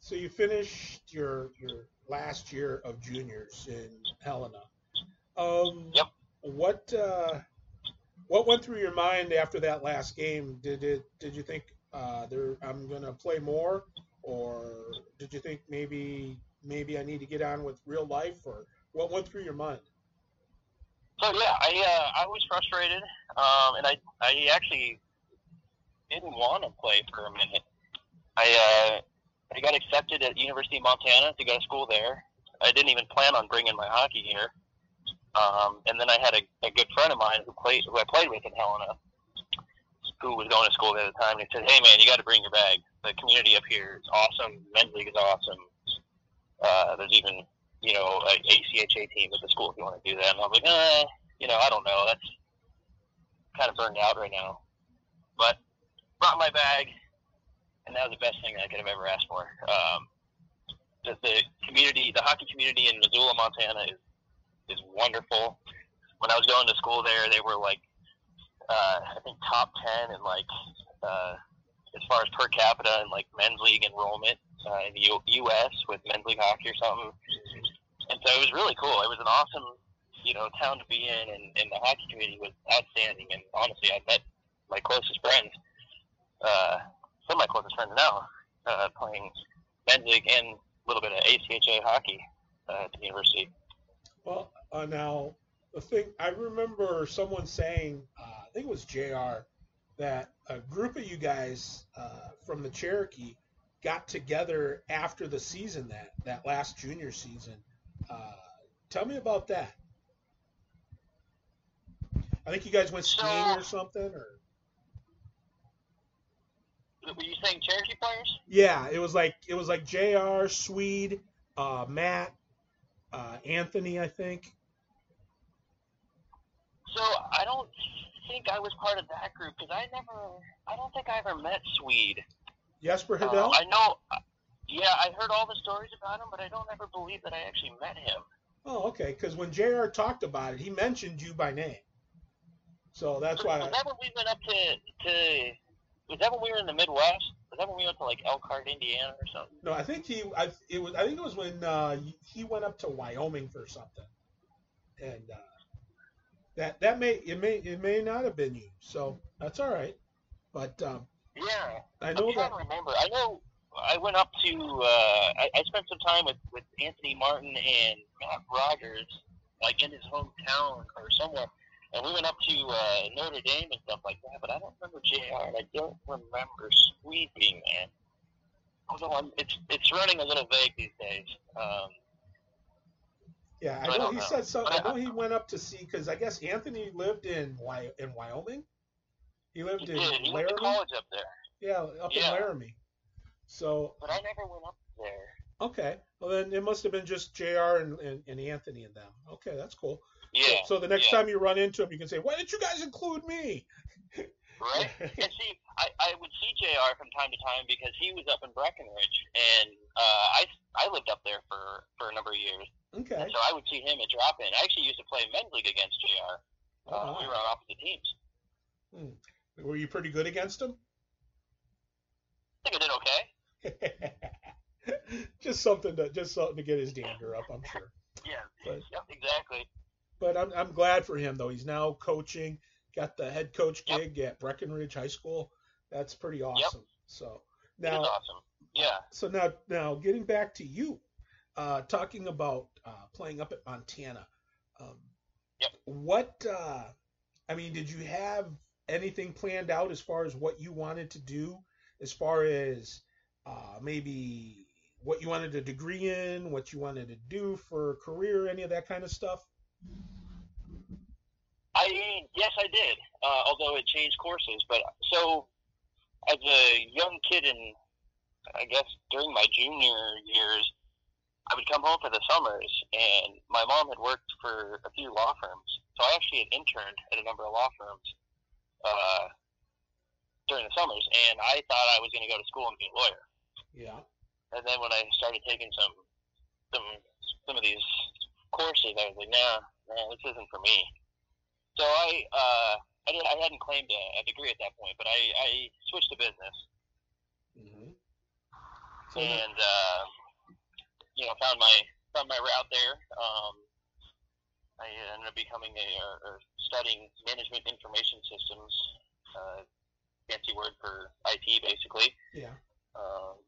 so you finished your your last year of juniors in Helena. Um, yep. What uh, What went through your mind after that last game? Did it? Did you think uh, there? I'm gonna play more, or did you think maybe maybe I need to get on with real life? Or what went through your mind? So yeah, I uh, I was frustrated, um, and I I actually didn't want to play for a minute. I uh, I got accepted at University of Montana to go to school there. I didn't even plan on bringing my hockey here. Um, and then I had a, a good friend of mine who played, who I played with in Helena, who was going to school there at the time. And he said, "Hey man, you got to bring your bag. The community up here is awesome. Men's league is awesome. Uh, there's even, you know, an A C H A team at the school if you want to do that." And I was like, eh, you know, I don't know. That's kind of burned out right now. But brought my bag, and that was the best thing I could have ever asked for. Um, the, the community, the hockey community in Missoula, Montana is is wonderful. When I was going to school there, they were like, uh, I think top ten in like, uh, as far as per capita in like men's league enrollment uh, in the U- U.S. with men's league hockey or something. And so it was really cool. It was an awesome, you know, town to be in, and, and the hockey community was outstanding. And honestly, I met my closest friends, uh, some of my closest friends now, uh, playing men's league and a little bit of A C H A hockey uh, at the university. Well, uh, now, the thing, I remember someone saying, uh, I think it was J R, that a group of you guys uh, from the Cherokee got together after the season, that, that last junior season. Uh, tell me about that. I think you guys went skiing uh, or something? Or were you saying Cherokee players? Yeah, it was like it was like J R, Swede, uh, Matt, Uh, Anthony, I think. So I don't think I was part of that group because I never, I don't think I ever met Swede. Jesper Hedell? Uh, I know, yeah, I heard all the stories about him, but I don't ever believe that I actually met him. Oh, okay, because when J R talked about it, he mentioned you by name. So that's so, why. Was I... that when we went up to, to, was that when we were in the Midwest? Was that when we went to like Elkhart, Indiana, or something? No, I think he. I it was. I think it was when uh, he went up to Wyoming for something, and uh, that that may it may it may not have been you. So that's all right. But um, yeah, I know I'm trying that. To remember, I know I went up to. Uh, I, I spent some time with, with Anthony Martin and Matt Rogers, like in his hometown or somewhere. And we went up to uh, Notre Dame and stuff like that, but I don't remember J R. I don't remember Swede being there. Although I'm, it's it's running a little vague these days. Um, yeah, I know, I know he know. said something. I know he went up to see because I guess Anthony lived in Wy- in Wyoming. He lived he in did. He Laramie. Went to college up there. Yeah, up yeah. in Laramie. So, but I never went up there. Okay, well then it must have been just J R and, and, and Anthony and them. Okay, that's cool. Yeah, so the next yeah. time you run into him, you can say, "Why didn't you guys include me?" Right. And see, I, I would see J R from time to time because he was up in Breckenridge, and uh, I I lived up there for, for a number of years. Okay. And so I would see him at drop-in. I actually used to play men's league against J R. Uh, uh-huh. We were on opposite teams. Hmm. Were you pretty good against him? I think I did okay. just something to just something to get his dander up, I'm sure. Yeah. But... Yep, exactly. But I'm I'm glad for him, though. He's now coaching, got the head coach gig yep. at Breckenridge High School. That's pretty awesome. Yep. So now, awesome. Yeah. So now, now getting back to you, uh, talking about uh, playing up at Montana. Um, yep. What, uh, I mean, did you have anything planned out as far as what you wanted to do, as far as uh, maybe what you wanted a degree in, what you wanted to do for a career, any of that kind of stuff? I yes, I did. Uh, although it changed courses, but so as a young kid, and I guess during my junior years, I would come home for the summers, and my mom had worked for a few law firms, so I actually had interned at a number of law firms uh, during the summers, and I thought I was going to go to school and be a lawyer. Yeah. And then when I started taking some some some of these courses, I was like, nah, nah, this isn't for me. So I, uh, I, did, I hadn't claimed a, a degree at that point, but I, I switched to business, mm-hmm. so, and uh, you know, found my found my route there. Um, I ended up becoming a or, or studying management information systems, uh, fancy word for I T, basically. Yeah. Um,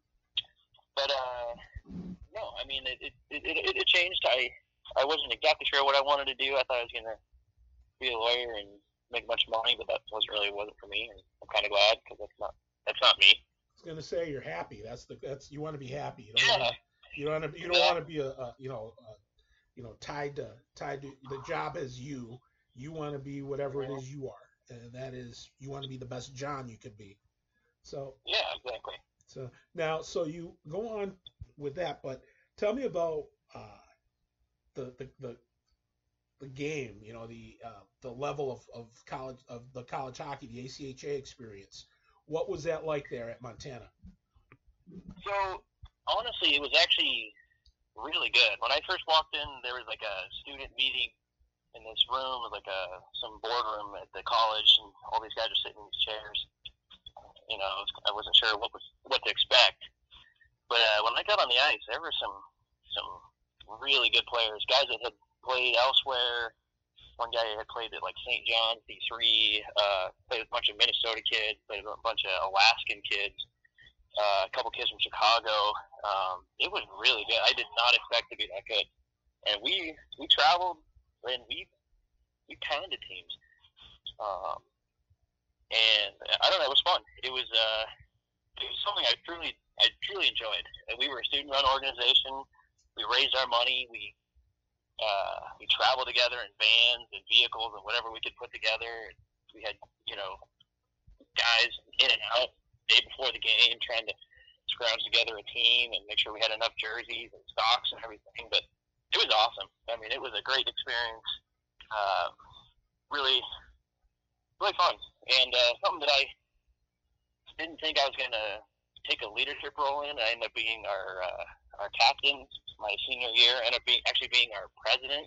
but uh, no, I mean, it it, it it changed. I I wasn't exactly sure what I wanted to do. I thought I was gonna be a lawyer and make much money, but that wasn't really wasn't for me. And I'm kind of glad because that's not that's not me. I was gonna say you're happy. That's the that's you want to be happy. You don't yeah. Wanna, you don't want to you don't want to be a, a you know a, you know tied to tied to the job as you. You want to be whatever it is you are, and that is you want to be the best John you could be. So yeah, exactly. So now, so you go on with that, but tell me about uh, the, the the the game. You know, the uh, the level of, of college of the college hockey, the A C H A experience. What was that like there at Montana? So honestly, it was actually really good. When I first walked in, there was like a student meeting in this room with like a some boardroom at the college, and all these guys are sitting in these chairs. You know, I, was, I wasn't sure what was what to expect. But uh, when I got on the ice, there were some some really good players, guys that had played elsewhere. One guy had played at like Saint John's D three, uh, played with a bunch of Minnesota kids, played with a bunch of Alaskan kids, uh, a couple kids from Chicago. Um, it was really good. I did not expect to be that good, and we we traveled. And we we pounded teams, um, and I don't know. It was fun. It was uh, it was something I truly I truly enjoyed. And we were a student-run organization. We raised our money. We uh, we traveled together in vans and vehicles and whatever we could put together. We had you know guys in and out the day before the game trying to scrounge together a team and make sure we had enough jerseys and socks and everything, but. It was awesome. I mean, it was a great experience. Uh, really, really fun. And uh, something that I didn't think I was going to take a leadership role in. I ended up being our uh, our captain my senior year. I ended up being, actually being our president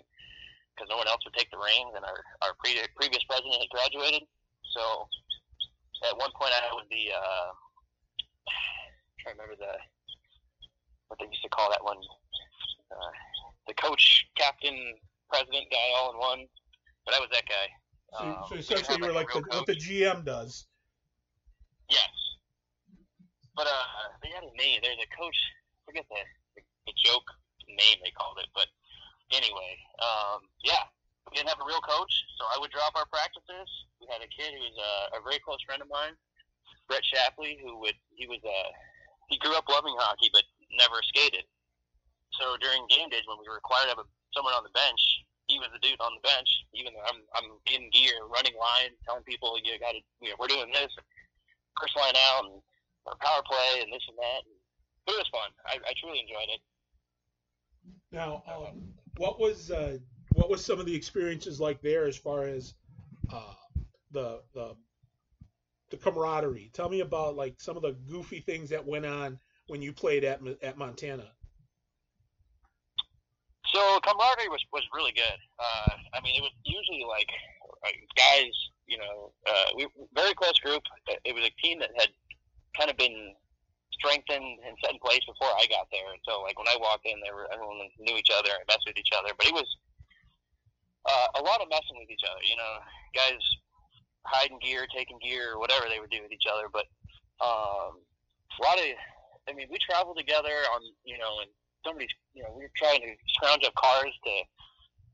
because no one else would take the reins, and our, our pre- previous president had graduated. So at one point I was the uh, – I can't remember the what they used to call that one uh, – the coach, captain, president guy all in one, but I was that guy. So, um, so essentially you were like the, what the G M does. Yes. But uh, they had a name. There's a coach. I forget the, the, the joke name they called it, but anyway, um, yeah. We didn't have a real coach, so I would drop our practices. We had a kid who was uh, a very close friend of mine, Brett Shapley, who would, he was, uh, he grew up loving hockey, but never skated. So during game days, when we were required to have a, someone on the bench, he was the dude on the bench. Even though I'm, I'm in gear, running line, telling people, you got to, you know, we're doing this, first line out, and our power play, and this and that. It was fun. I, I truly enjoyed it. Now, um, what was uh, what was some of the experiences like there as far as uh, the the the camaraderie? Tell me about like some of the goofy things that went on when you played at at Montana. So camaraderie was, was really good. Uh, I mean, it was usually like guys, you know, uh, we very close group. It was a team that had kind of been strengthened and set in place before I got there. And so, like when I walked in, there were everyone knew each other and messed with each other. But it was uh, a lot of messing with each other. You know, guys hiding gear, taking gear, whatever they would do with each other. But um, a lot of, I mean, we traveled together on, you know, and. Somebody's, you know, we were trying to scrounge up cars to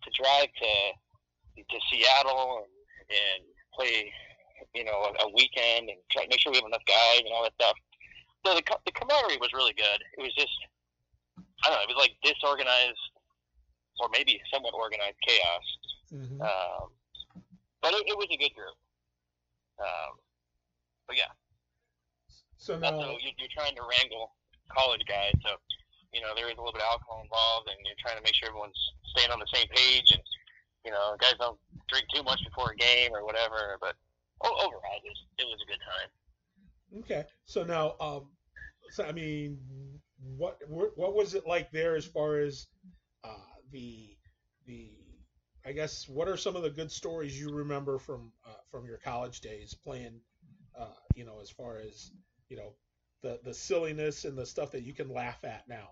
to drive to to Seattle and, and play, you know, a, a weekend and try to make sure we have enough guys and all that stuff. So the the camaraderie was really good. It was just, I don't know, it was like disorganized or maybe somewhat organized chaos. Mm-hmm. Um, but it, it was a good group. Um, but yeah. So now also, you're, you're trying to wrangle college guys, so. You know, there is a little bit of alcohol involved, and you're trying to make sure everyone's staying on the same page, and, you know, guys don't drink too much before a game or whatever, but overall, it was, it was a good time. Okay. So now, um, so, I mean, what what was it like there as far as uh, the, the I guess, what are some of the good stories you remember from uh, from your college days playing, uh, you know, as far as, you know, The, the silliness and the stuff that you can laugh at now?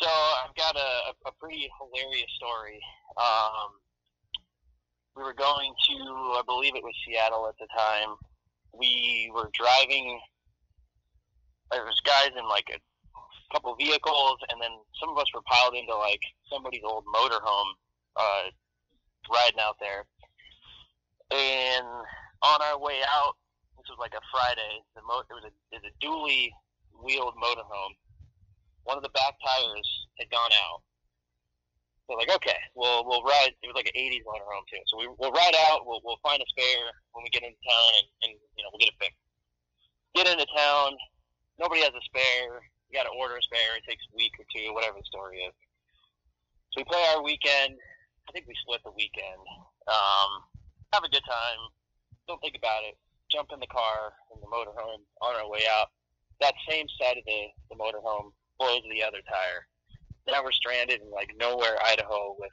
So I've got a, a pretty hilarious story. Um, we were going to, I believe it was Seattle at the time. We were driving. There was guys in like a couple vehicles, and then some of us were piled into like somebody's old motorhome, uh, riding out there. And on our way out, this was like a Friday. The mo- it was a, it was a dually wheeled motorhome. One of the back tires had gone out. So like, okay, we'll we'll ride. It was like an eighties motorhome too. So we we'll ride out. We'll we'll find a spare when we get into town, and, and you know, we'll get it fixed. Get into town. Nobody has a spare. You got to order a spare. It takes a week or two, whatever the story is. So we play our weekend. I think we split the weekend. Um, have a good time. Don't think about it. Jump in the car in the motorhome on our way out. That same side of the the motorhome blows the other tire. Now we're stranded in like nowhere, Idaho, with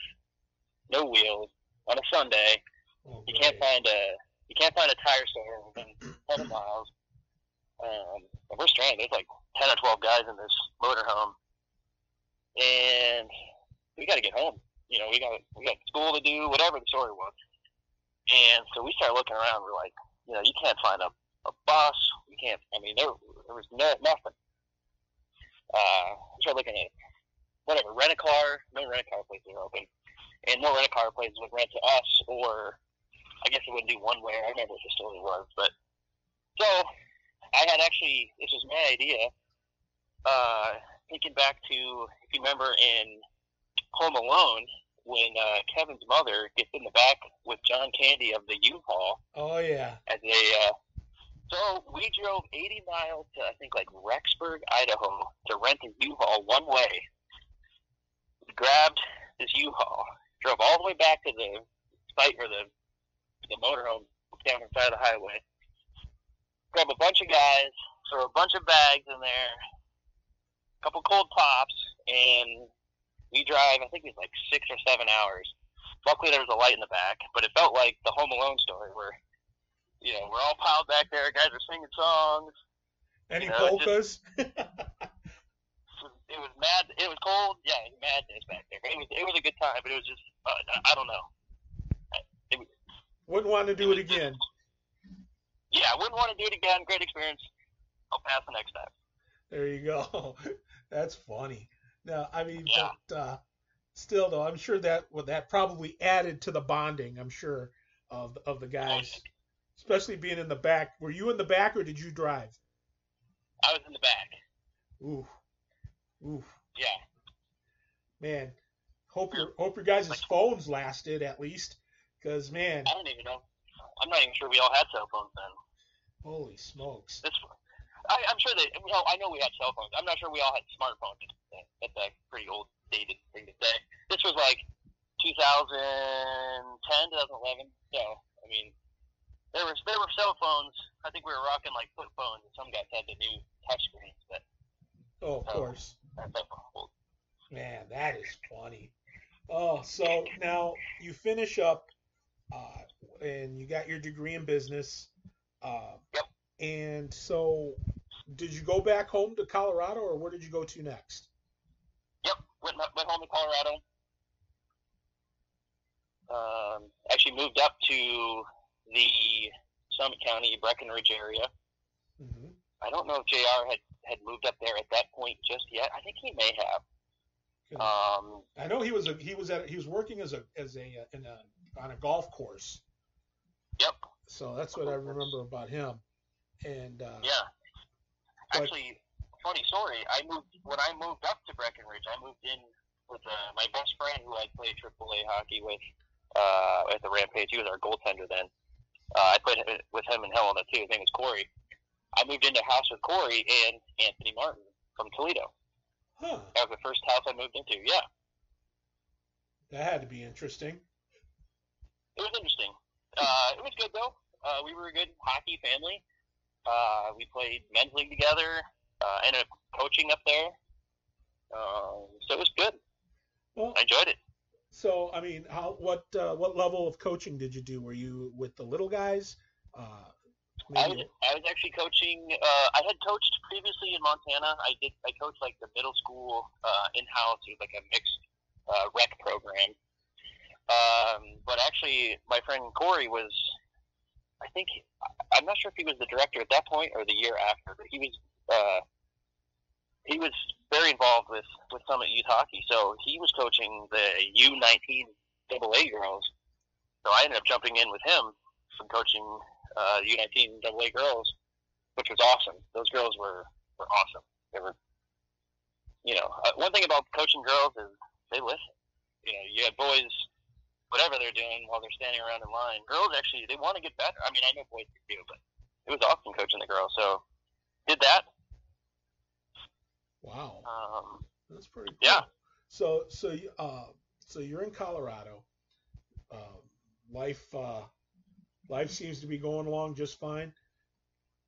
no wheels on a Sunday. Oh, you can't find a you can't find a tire store within ten miles. Um, and we're stranded. There's like ten or twelve guys in this motorhome, and we got to get home. You know, we got we got school to do, whatever the story was. And so we started looking around. We're like, you know, you can't find a, a bus. You can't. I mean, there there was no, nothing. Uh, we started looking at. Whatever, rent a car. No rent a car places are open, and no rent a car places would rent to us, or I guess it would do one way. I don't remember what the story was, but so I had actually this was my idea. Uh, thinking back to, if you remember in Home Alone when uh, Kevin's mother gets in the back with John Candy of the U-Haul. Oh yeah. As a uh, so we drove eighty miles to I think like Rexburg, Idaho, to rent a U-Haul one way. Grabbed this U-Haul, drove all the way back to the site where the the motorhome down the side of the highway. Grabbed a bunch of guys, throw a bunch of bags in there, a couple cold pops, and we drive. I think it was like six or seven hours. Luckily, there was a light in the back, but it felt like the Home Alone story where you know we're all piled back there, guys are singing songs. Any polkas? You know, It was mad. It was cold. Yeah, it was madness back there. It was it was a good time, but it was just uh, I don't know. It was, wouldn't want to do it, it again. Just, yeah, wouldn't want to do it again. Great experience. I'll pass the next time. There you go. That's funny. Now, I mean, yeah. but, uh, still though, I'm sure that well, that probably added to the bonding. I'm sure of of the guys, especially being in the back. Were you in the back or did you drive? I was in the back. Ooh. Oof. Yeah. Man, hope your hope your guys' phones lasted at least, because man. I don't even know. I'm not even sure we all had cell phones then. Holy smokes! This, I, I'm sure that you know, I know we had cell phones. I'm not sure we all had smartphones. That's a pretty old dated thing to say. This was like twenty ten, twenty eleven. So I mean, there was there were cell phones. I think we were rocking like flip phones, and some guys had the new touch screens. But oh, of so, course. Man, that is funny. Oh, so now you finish up, uh, and you got your degree in business. Uh, yep. And so, did you go back home to Colorado, or where did you go to next? Yep, went went home to Colorado. Um, actually moved up to the Summit County, Breckenridge area. Mm-hmm. I don't know if J R had. had moved up there at that point just yet. I think he may have. Um, I know he was a, he was at he was working as a as a, in a on a golf course. Yep. So that's what I remember about him. And uh, yeah, actually, but, funny story. I moved when I moved up to Breckenridge. I moved in with uh, my best friend who I played triple A hockey with uh, at the Rampage. He was our goaltender then. Uh, I played with him in Helena too. His name was Corey. I moved into a house with Corey and Anthony Martin from Toledo. Huh. That was the first house I moved into, yeah. That had to be interesting. It was interesting. Uh, it was good, though. Uh, we were a good hockey family. Uh, we played men's league together, uh, ended up coaching up there. Uh, so it was good. Well, I enjoyed it. So, I mean, how what uh, what level of coaching did you do? Were you with the little guys? Uh I was, I was actually coaching. Uh, I had coached previously in Montana. I did. I coached like the middle school uh, in house. It was like a mixed uh, rec program. Um, but actually, my friend Corey was, I think, I'm not sure if he was the director at that point or the year after, but he was uh, he was very involved with, with Summit Youth Hockey. So he was coaching the U nineteen double A girls. So I ended up jumping in with him from coaching uh, U nineteen double A girls, which was awesome. Those girls were, were awesome. They were, you know, uh, one thing about coaching girls is they listen. You know, you have boys, whatever they're doing while they're standing around in line. Girls actually, they want to get better. I mean, I know boys do, but it was awesome coaching the girls. So, did that. Wow. Um, That's pretty cool. Yeah. So, so, you, uh, so you're in Colorado. Uh, life, uh, life seems to be going along just fine.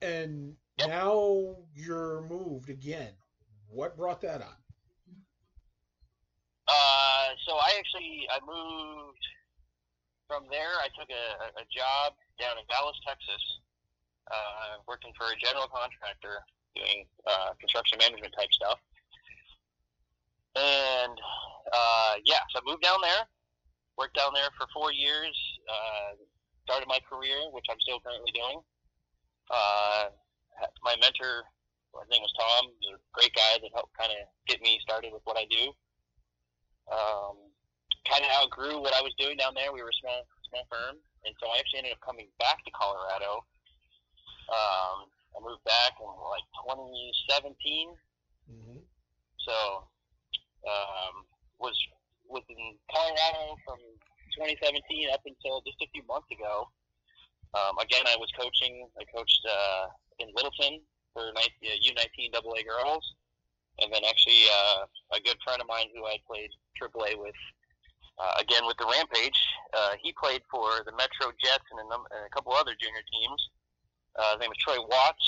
And yep. Now you're moved again. What brought that on? Uh, so I actually, I moved from there. I took a, a job down in Dallas, Texas, uh, working for a general contractor doing, uh, construction management type stuff. And, uh, yeah, so I moved down there, worked down there for four years, uh, started my career, which I'm still currently doing. Uh, my mentor, his name was Tom, he was a great guy that helped kind of get me started with what I do. Um, kind of outgrew what I was doing down there. We were a small, small firm, and so I actually ended up coming back to Colorado. Um, I moved back in like twenty seventeen, mm-hmm. so um, was was in Colorado from twenty seventeen up until just a few months ago. Um, again, I was coaching. I coached uh, in Littleton for U nineteen double A girls. And then actually uh, a good friend of mine who I played triple A with, uh, again with the Rampage, uh, he played for the Metro Jets and a, num- and a couple other junior teams. Uh, his name is Troy Watts,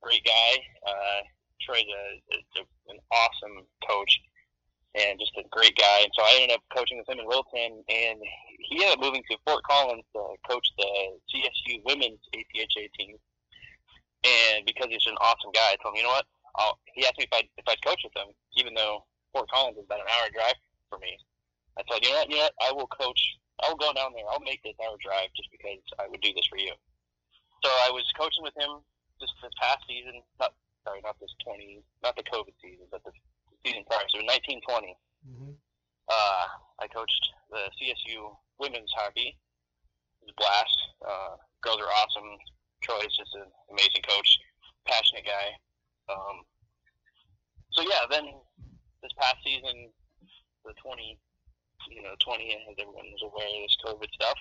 great guy. Uh, Troy's a, a, an awesome coach and just a great guy. And so I ended up coaching with him in Littleton, and he ended up moving to Fort Collins to coach the C S U women's A C H A team. And because he's an awesome guy, I told him, you know what? I'll, he asked me if I'd, if I'd coach with him, even though Fort Collins is about an hour drive for me. I said, you know what, you know what? I will coach. I will go down there. I'll make this hour drive just because I would do this for you. So I was coaching with him just this past season. Not sorry, not this twenty, not the COVID season, but the season prior. So in nineteen twenty, mm-hmm. uh, I coached the C S U women's hockey. It was a blast. Uh, girls are awesome. Troy's just an amazing coach, passionate guy. Um, so yeah, then this past season, the twenty, you know, twenty, as everyone was aware of this COVID stuff,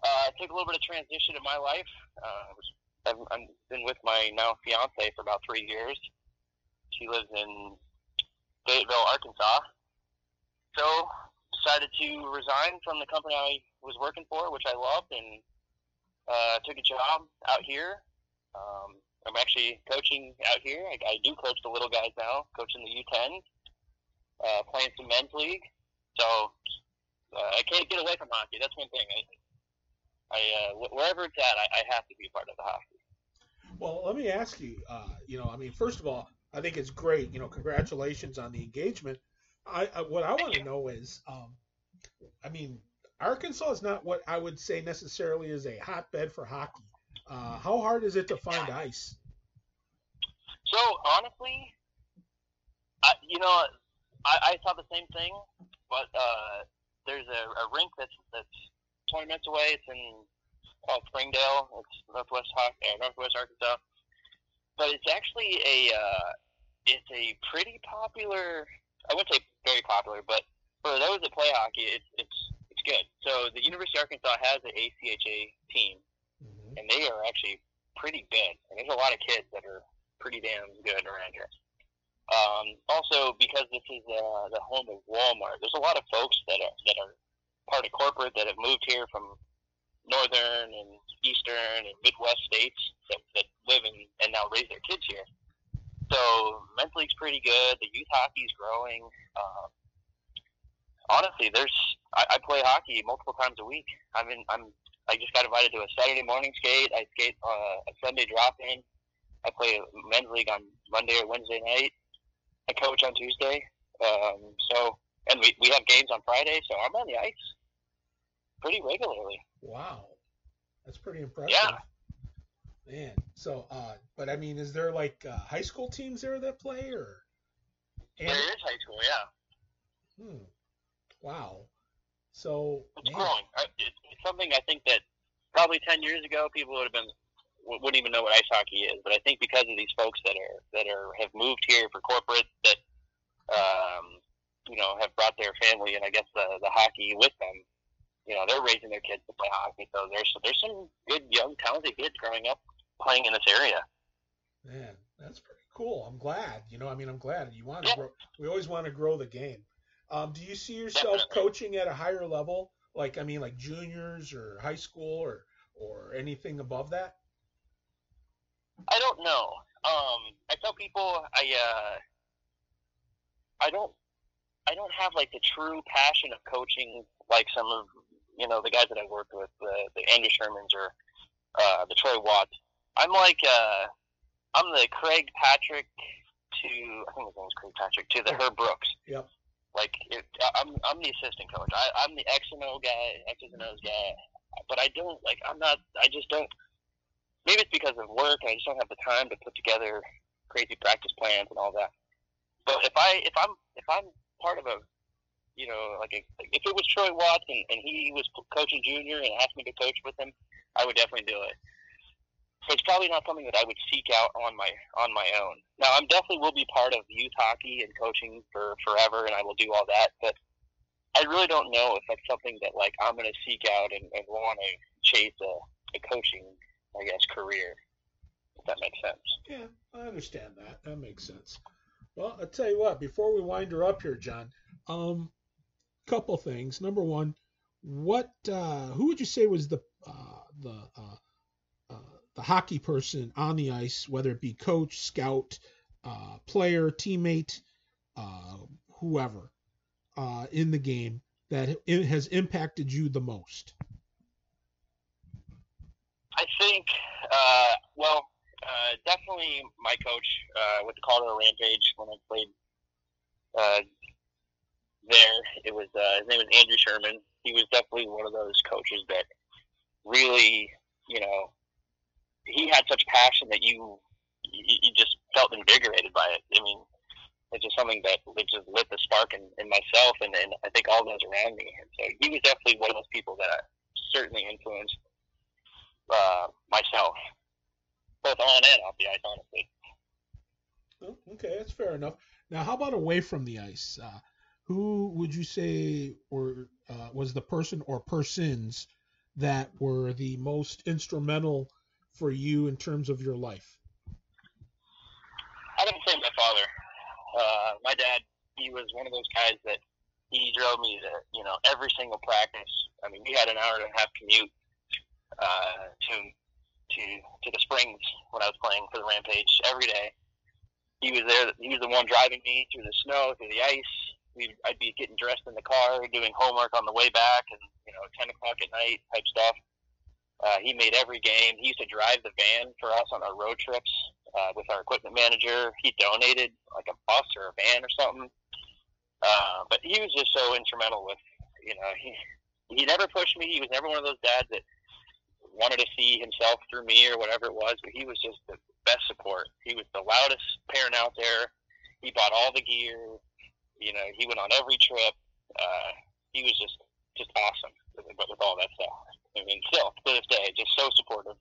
uh, it took a little bit of transition in my life. Uh, I was, I've, I've been with my now fiance for about three years. She lives in Fayetteville, Arkansas. So decided to resign from the company I was working for, which I loved, and, uh, took a job out here. Um, I'm actually coaching out here. I, I do coach the little guys now, coaching the U ten, uh, playing some men's league. So uh, I can't get away from hockey. That's one thing. I, I uh, wherever it's at, I, I have to be part of the hockey. Well, let me ask you, uh, you know, I mean, first of all, I think it's great. You know, congratulations on the engagement. I, I What I want to know is, um, I mean, Arkansas is not what I would say necessarily is a hotbed for hockey. Uh, how hard is it to find ice? So, honestly, I, you know, I, I thought the same thing, but uh, there's a, a rink that's that's twenty minutes away. It's in called Springdale. It's northwest uh, northwest Arkansas, but it's actually a uh, it's a pretty popular. I wouldn't say very popular, but for those that play hockey, it's it's it's good. So the University of Arkansas has an A C H A team. And they are actually pretty big. And there's a lot of kids that are pretty damn good around here. Um, also, because this is uh, the home of Walmart, there's a lot of folks that are that are part of corporate that have moved here from northern and eastern and Midwest states that, that live in and now raise their kids here. So men's league's pretty good. The youth hockey's growing. Um, honestly, there's I, I play hockey multiple times a week. I mean, I'm. I just got invited to a Saturday morning skate. I skate uh, a Sunday drop-in. I play men's league on Monday or Wednesday night. I coach on Tuesday. Um, so and we, we have games on Friday, so I'm on the ice pretty regularly. Wow. That's pretty impressive. Yeah. Man. So, uh, but I mean, is there like uh, high school teams there that play, or? And... There is high school, yeah. Hmm. Wow. So it's man. growing. It's something I think that probably ten years ago people would have been wouldn't even know what ice hockey is, but I think because of these folks that are that are have moved here for corporate that um, you know have brought their family and I guess the the hockey with them. You know, they're raising their kids to play hockey, so there's there's some good young talented kids growing up playing in this area. Man, that's pretty cool. I'm glad. You know, I mean, I'm glad you want to. Yeah. Grow, we always want to grow the game. Um, do you see yourself Definitely. coaching at a higher level? Like, I mean, like juniors or high school or or anything above that? I don't know. Um, I tell people I uh, I don't I don't have like the true passion of coaching like some of you know the guys that I worked with, the, the Andrew Shermans or uh, the Troy Watts. I'm like uh, I'm the Craig Patrick to I think his name's Craig Patrick to the Herb Brooks. Yep. Like it, I'm, I'm the assistant coach. I, I'm the X and O guy, X's and O's guy. But I don't like. I'm not. I just don't. Maybe it's because of work. I just don't have the time to put together crazy practice plans and all that. But if I, if I'm, if I'm part of a, you know, like, a, like if it was Troy Watts and, and he was coaching junior and asked me to coach with him, I would definitely do it. So it's probably not something that I would seek out on my on my own. Now, I'm definitely will be part of youth hockey and coaching for forever, and I will do all that. But I really don't know if that's something that like I'm going to seek out and, and want to chase a, a coaching, I guess, career. If that makes sense. Yeah, I understand that. That makes sense. Well, I'll tell you what. Before we wind her up here, John, um, couple things. Number one, what uh, who would you say was the uh, the uh, the hockey person on the ice, whether it be coach, scout, uh, player, teammate, uh, whoever uh, in the game that it has impacted you the most? I think, uh, well, uh, definitely my coach uh, with the Colorado Rampage when I played uh, there. It was uh, his name was Andrew Sherman. He was definitely one of those coaches that really, you know, he had such passion that you, you you just felt invigorated by it. I mean, it's just something that it just lit the spark in, in myself and, and I think all those around me. And so he was definitely one of those people that certainly influenced uh, myself, both on and off the ice, honestly. Oh, okay, that's fair enough. Now, how about away from the ice? Uh, who would you say or uh, was the person or persons that were the most instrumental for you in terms of your life? I didn't say my father. Uh, my dad, he was one of those guys that he drove me to, you know, every single practice. I mean, we had an hour and a half commute uh, to to to the Springs when I was playing for the Rampage every day. He was there. He was the one driving me through the snow, through the ice. We'd, I'd be getting dressed in the car, doing homework on the way back, and you know, ten o'clock at night type stuff. Uh, he made every game. He used to drive the van for us on our road trips uh, with our equipment manager. He donated like a bus or a van or something. Uh, but he was just so instrumental with, you know, he he never pushed me. He was never one of those dads that wanted to see himself through me or whatever it was. But he was just the best support. He was the loudest parent out there. He bought all the gear. You know, he went on every trip. Uh, he was just just awesome. But with all that stuff, I mean, still to this day, just so supportive.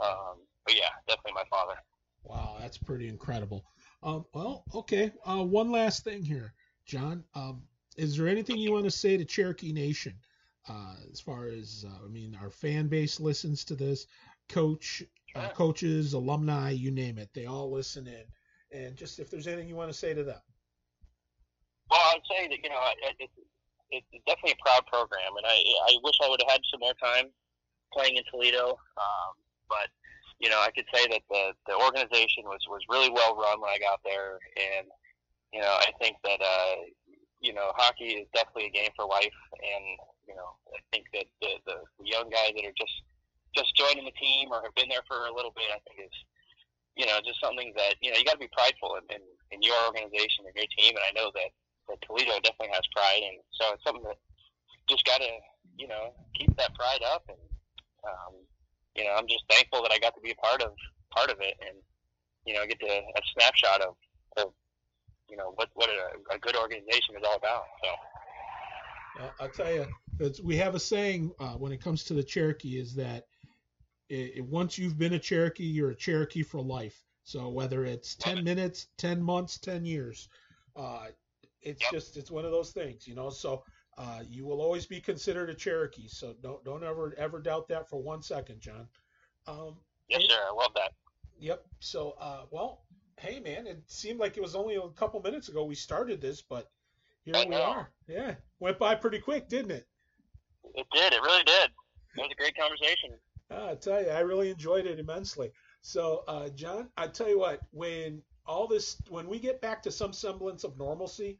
Um, but yeah, definitely my father. Wow, that's pretty incredible. Um, well, okay. Uh, one last thing here, John. Um, is there anything you want to say to Cherokee Nation? Uh, as far as uh, I mean, our fan base listens to this. Coach, sure. uh, coaches, alumni, you name it, they all listen in. And just if there's anything you want to say to them. Well, I'd say that you know. It, it, It's definitely a proud program, and I I wish I would have had some more time playing in Toledo. Um, but you know, I could say that the, the organization was, was really well run when I got there, and you know, I think that uh, you know, hockey is definitely a game for life, and you know, I think that the, the young guys that are just just joining the team or have been there for a little bit, I think is you know just something that you know you got to be prideful in, in in your organization and your team, and I know that. That Toledo definitely has pride, and so it's something that just gotta you know, keep that pride up. And, um, you know, I'm just thankful that I got to be a part of, part of it. And, you know, get to a snapshot of, of you know, what, what a, a good organization is all about. So uh, I'll tell you, it's, we have a saying uh, when it comes to the Cherokee is that it, it, once you've been a Cherokee, you're a Cherokee for life. So whether it's ten minutes, ten months, ten years, uh, it's yep. just, it's one of those things, you know, so uh, you will always be considered a Cherokee. So don't, don't ever, ever doubt that for one second, John. Um, yes, sir. I love that. Yep. So, uh, well, hey man, it seemed like it was only a couple minutes ago we started this, but here I we know. are. Yeah. Went by pretty quick, didn't it? It did. It really did. It was a great conversation. I tell you, I really enjoyed it immensely. So, uh, John, I tell you what, when all this, when we get back to some semblance of normalcy,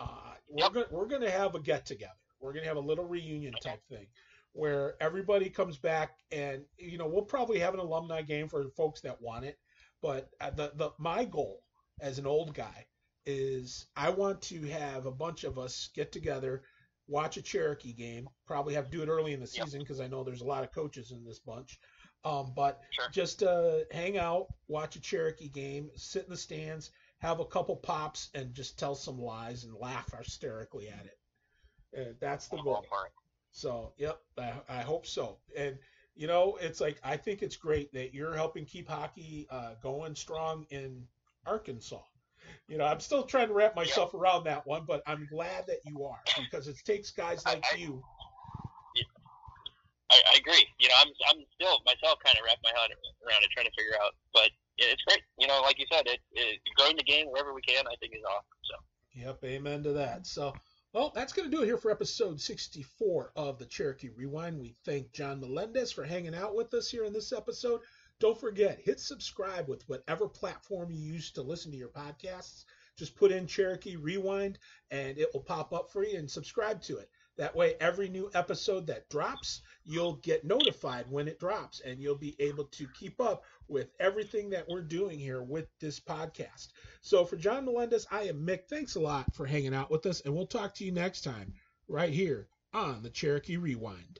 uh, we're yep. gonna, we're going to have a get together. We're going to have a little reunion okay. type thing where everybody comes back and, you know, we'll probably have an alumni game for folks that want it. But the, the, my goal as an old guy is I want to have a bunch of us get together, watch a Cherokee game, probably have to do it early in the season because yep. I know there's a lot of coaches in this bunch. Um, but sure. just uh, hang out, watch a Cherokee game, sit in the stands, have a couple pops, and just tell some lies and laugh hysterically at it. And that's the I'm goal. So, yep, I, I hope so. And, you know, it's like I think it's great that you're helping keep hockey uh, going strong in Arkansas. You know, I'm still trying to wrap myself yep. around that one, but I'm glad that you are because it takes guys like I, I, you. I, I agree. You know, I'm I'm still myself kind of wrapped my head around it, trying to figure out. But it's great. You know, like you said, it, it growing the game wherever we can, I think is awesome. So. Yep, amen to that. So, well, that's going to do it here for episode sixty-four of the Cherokee Rewind. We thank John Melendez for hanging out with us here in this episode. Don't forget, hit subscribe with whatever platform you use to listen to your podcasts. Just put in Cherokee Rewind and it will pop up for you and subscribe to it. That way, every new episode that drops, you'll get notified when it drops and you'll be able to keep up with everything that we're doing here with this podcast. So for John Melendez, I am Mick. Thanks a lot for hanging out with us and we'll talk to you next time right here on the Cherokee Rewind.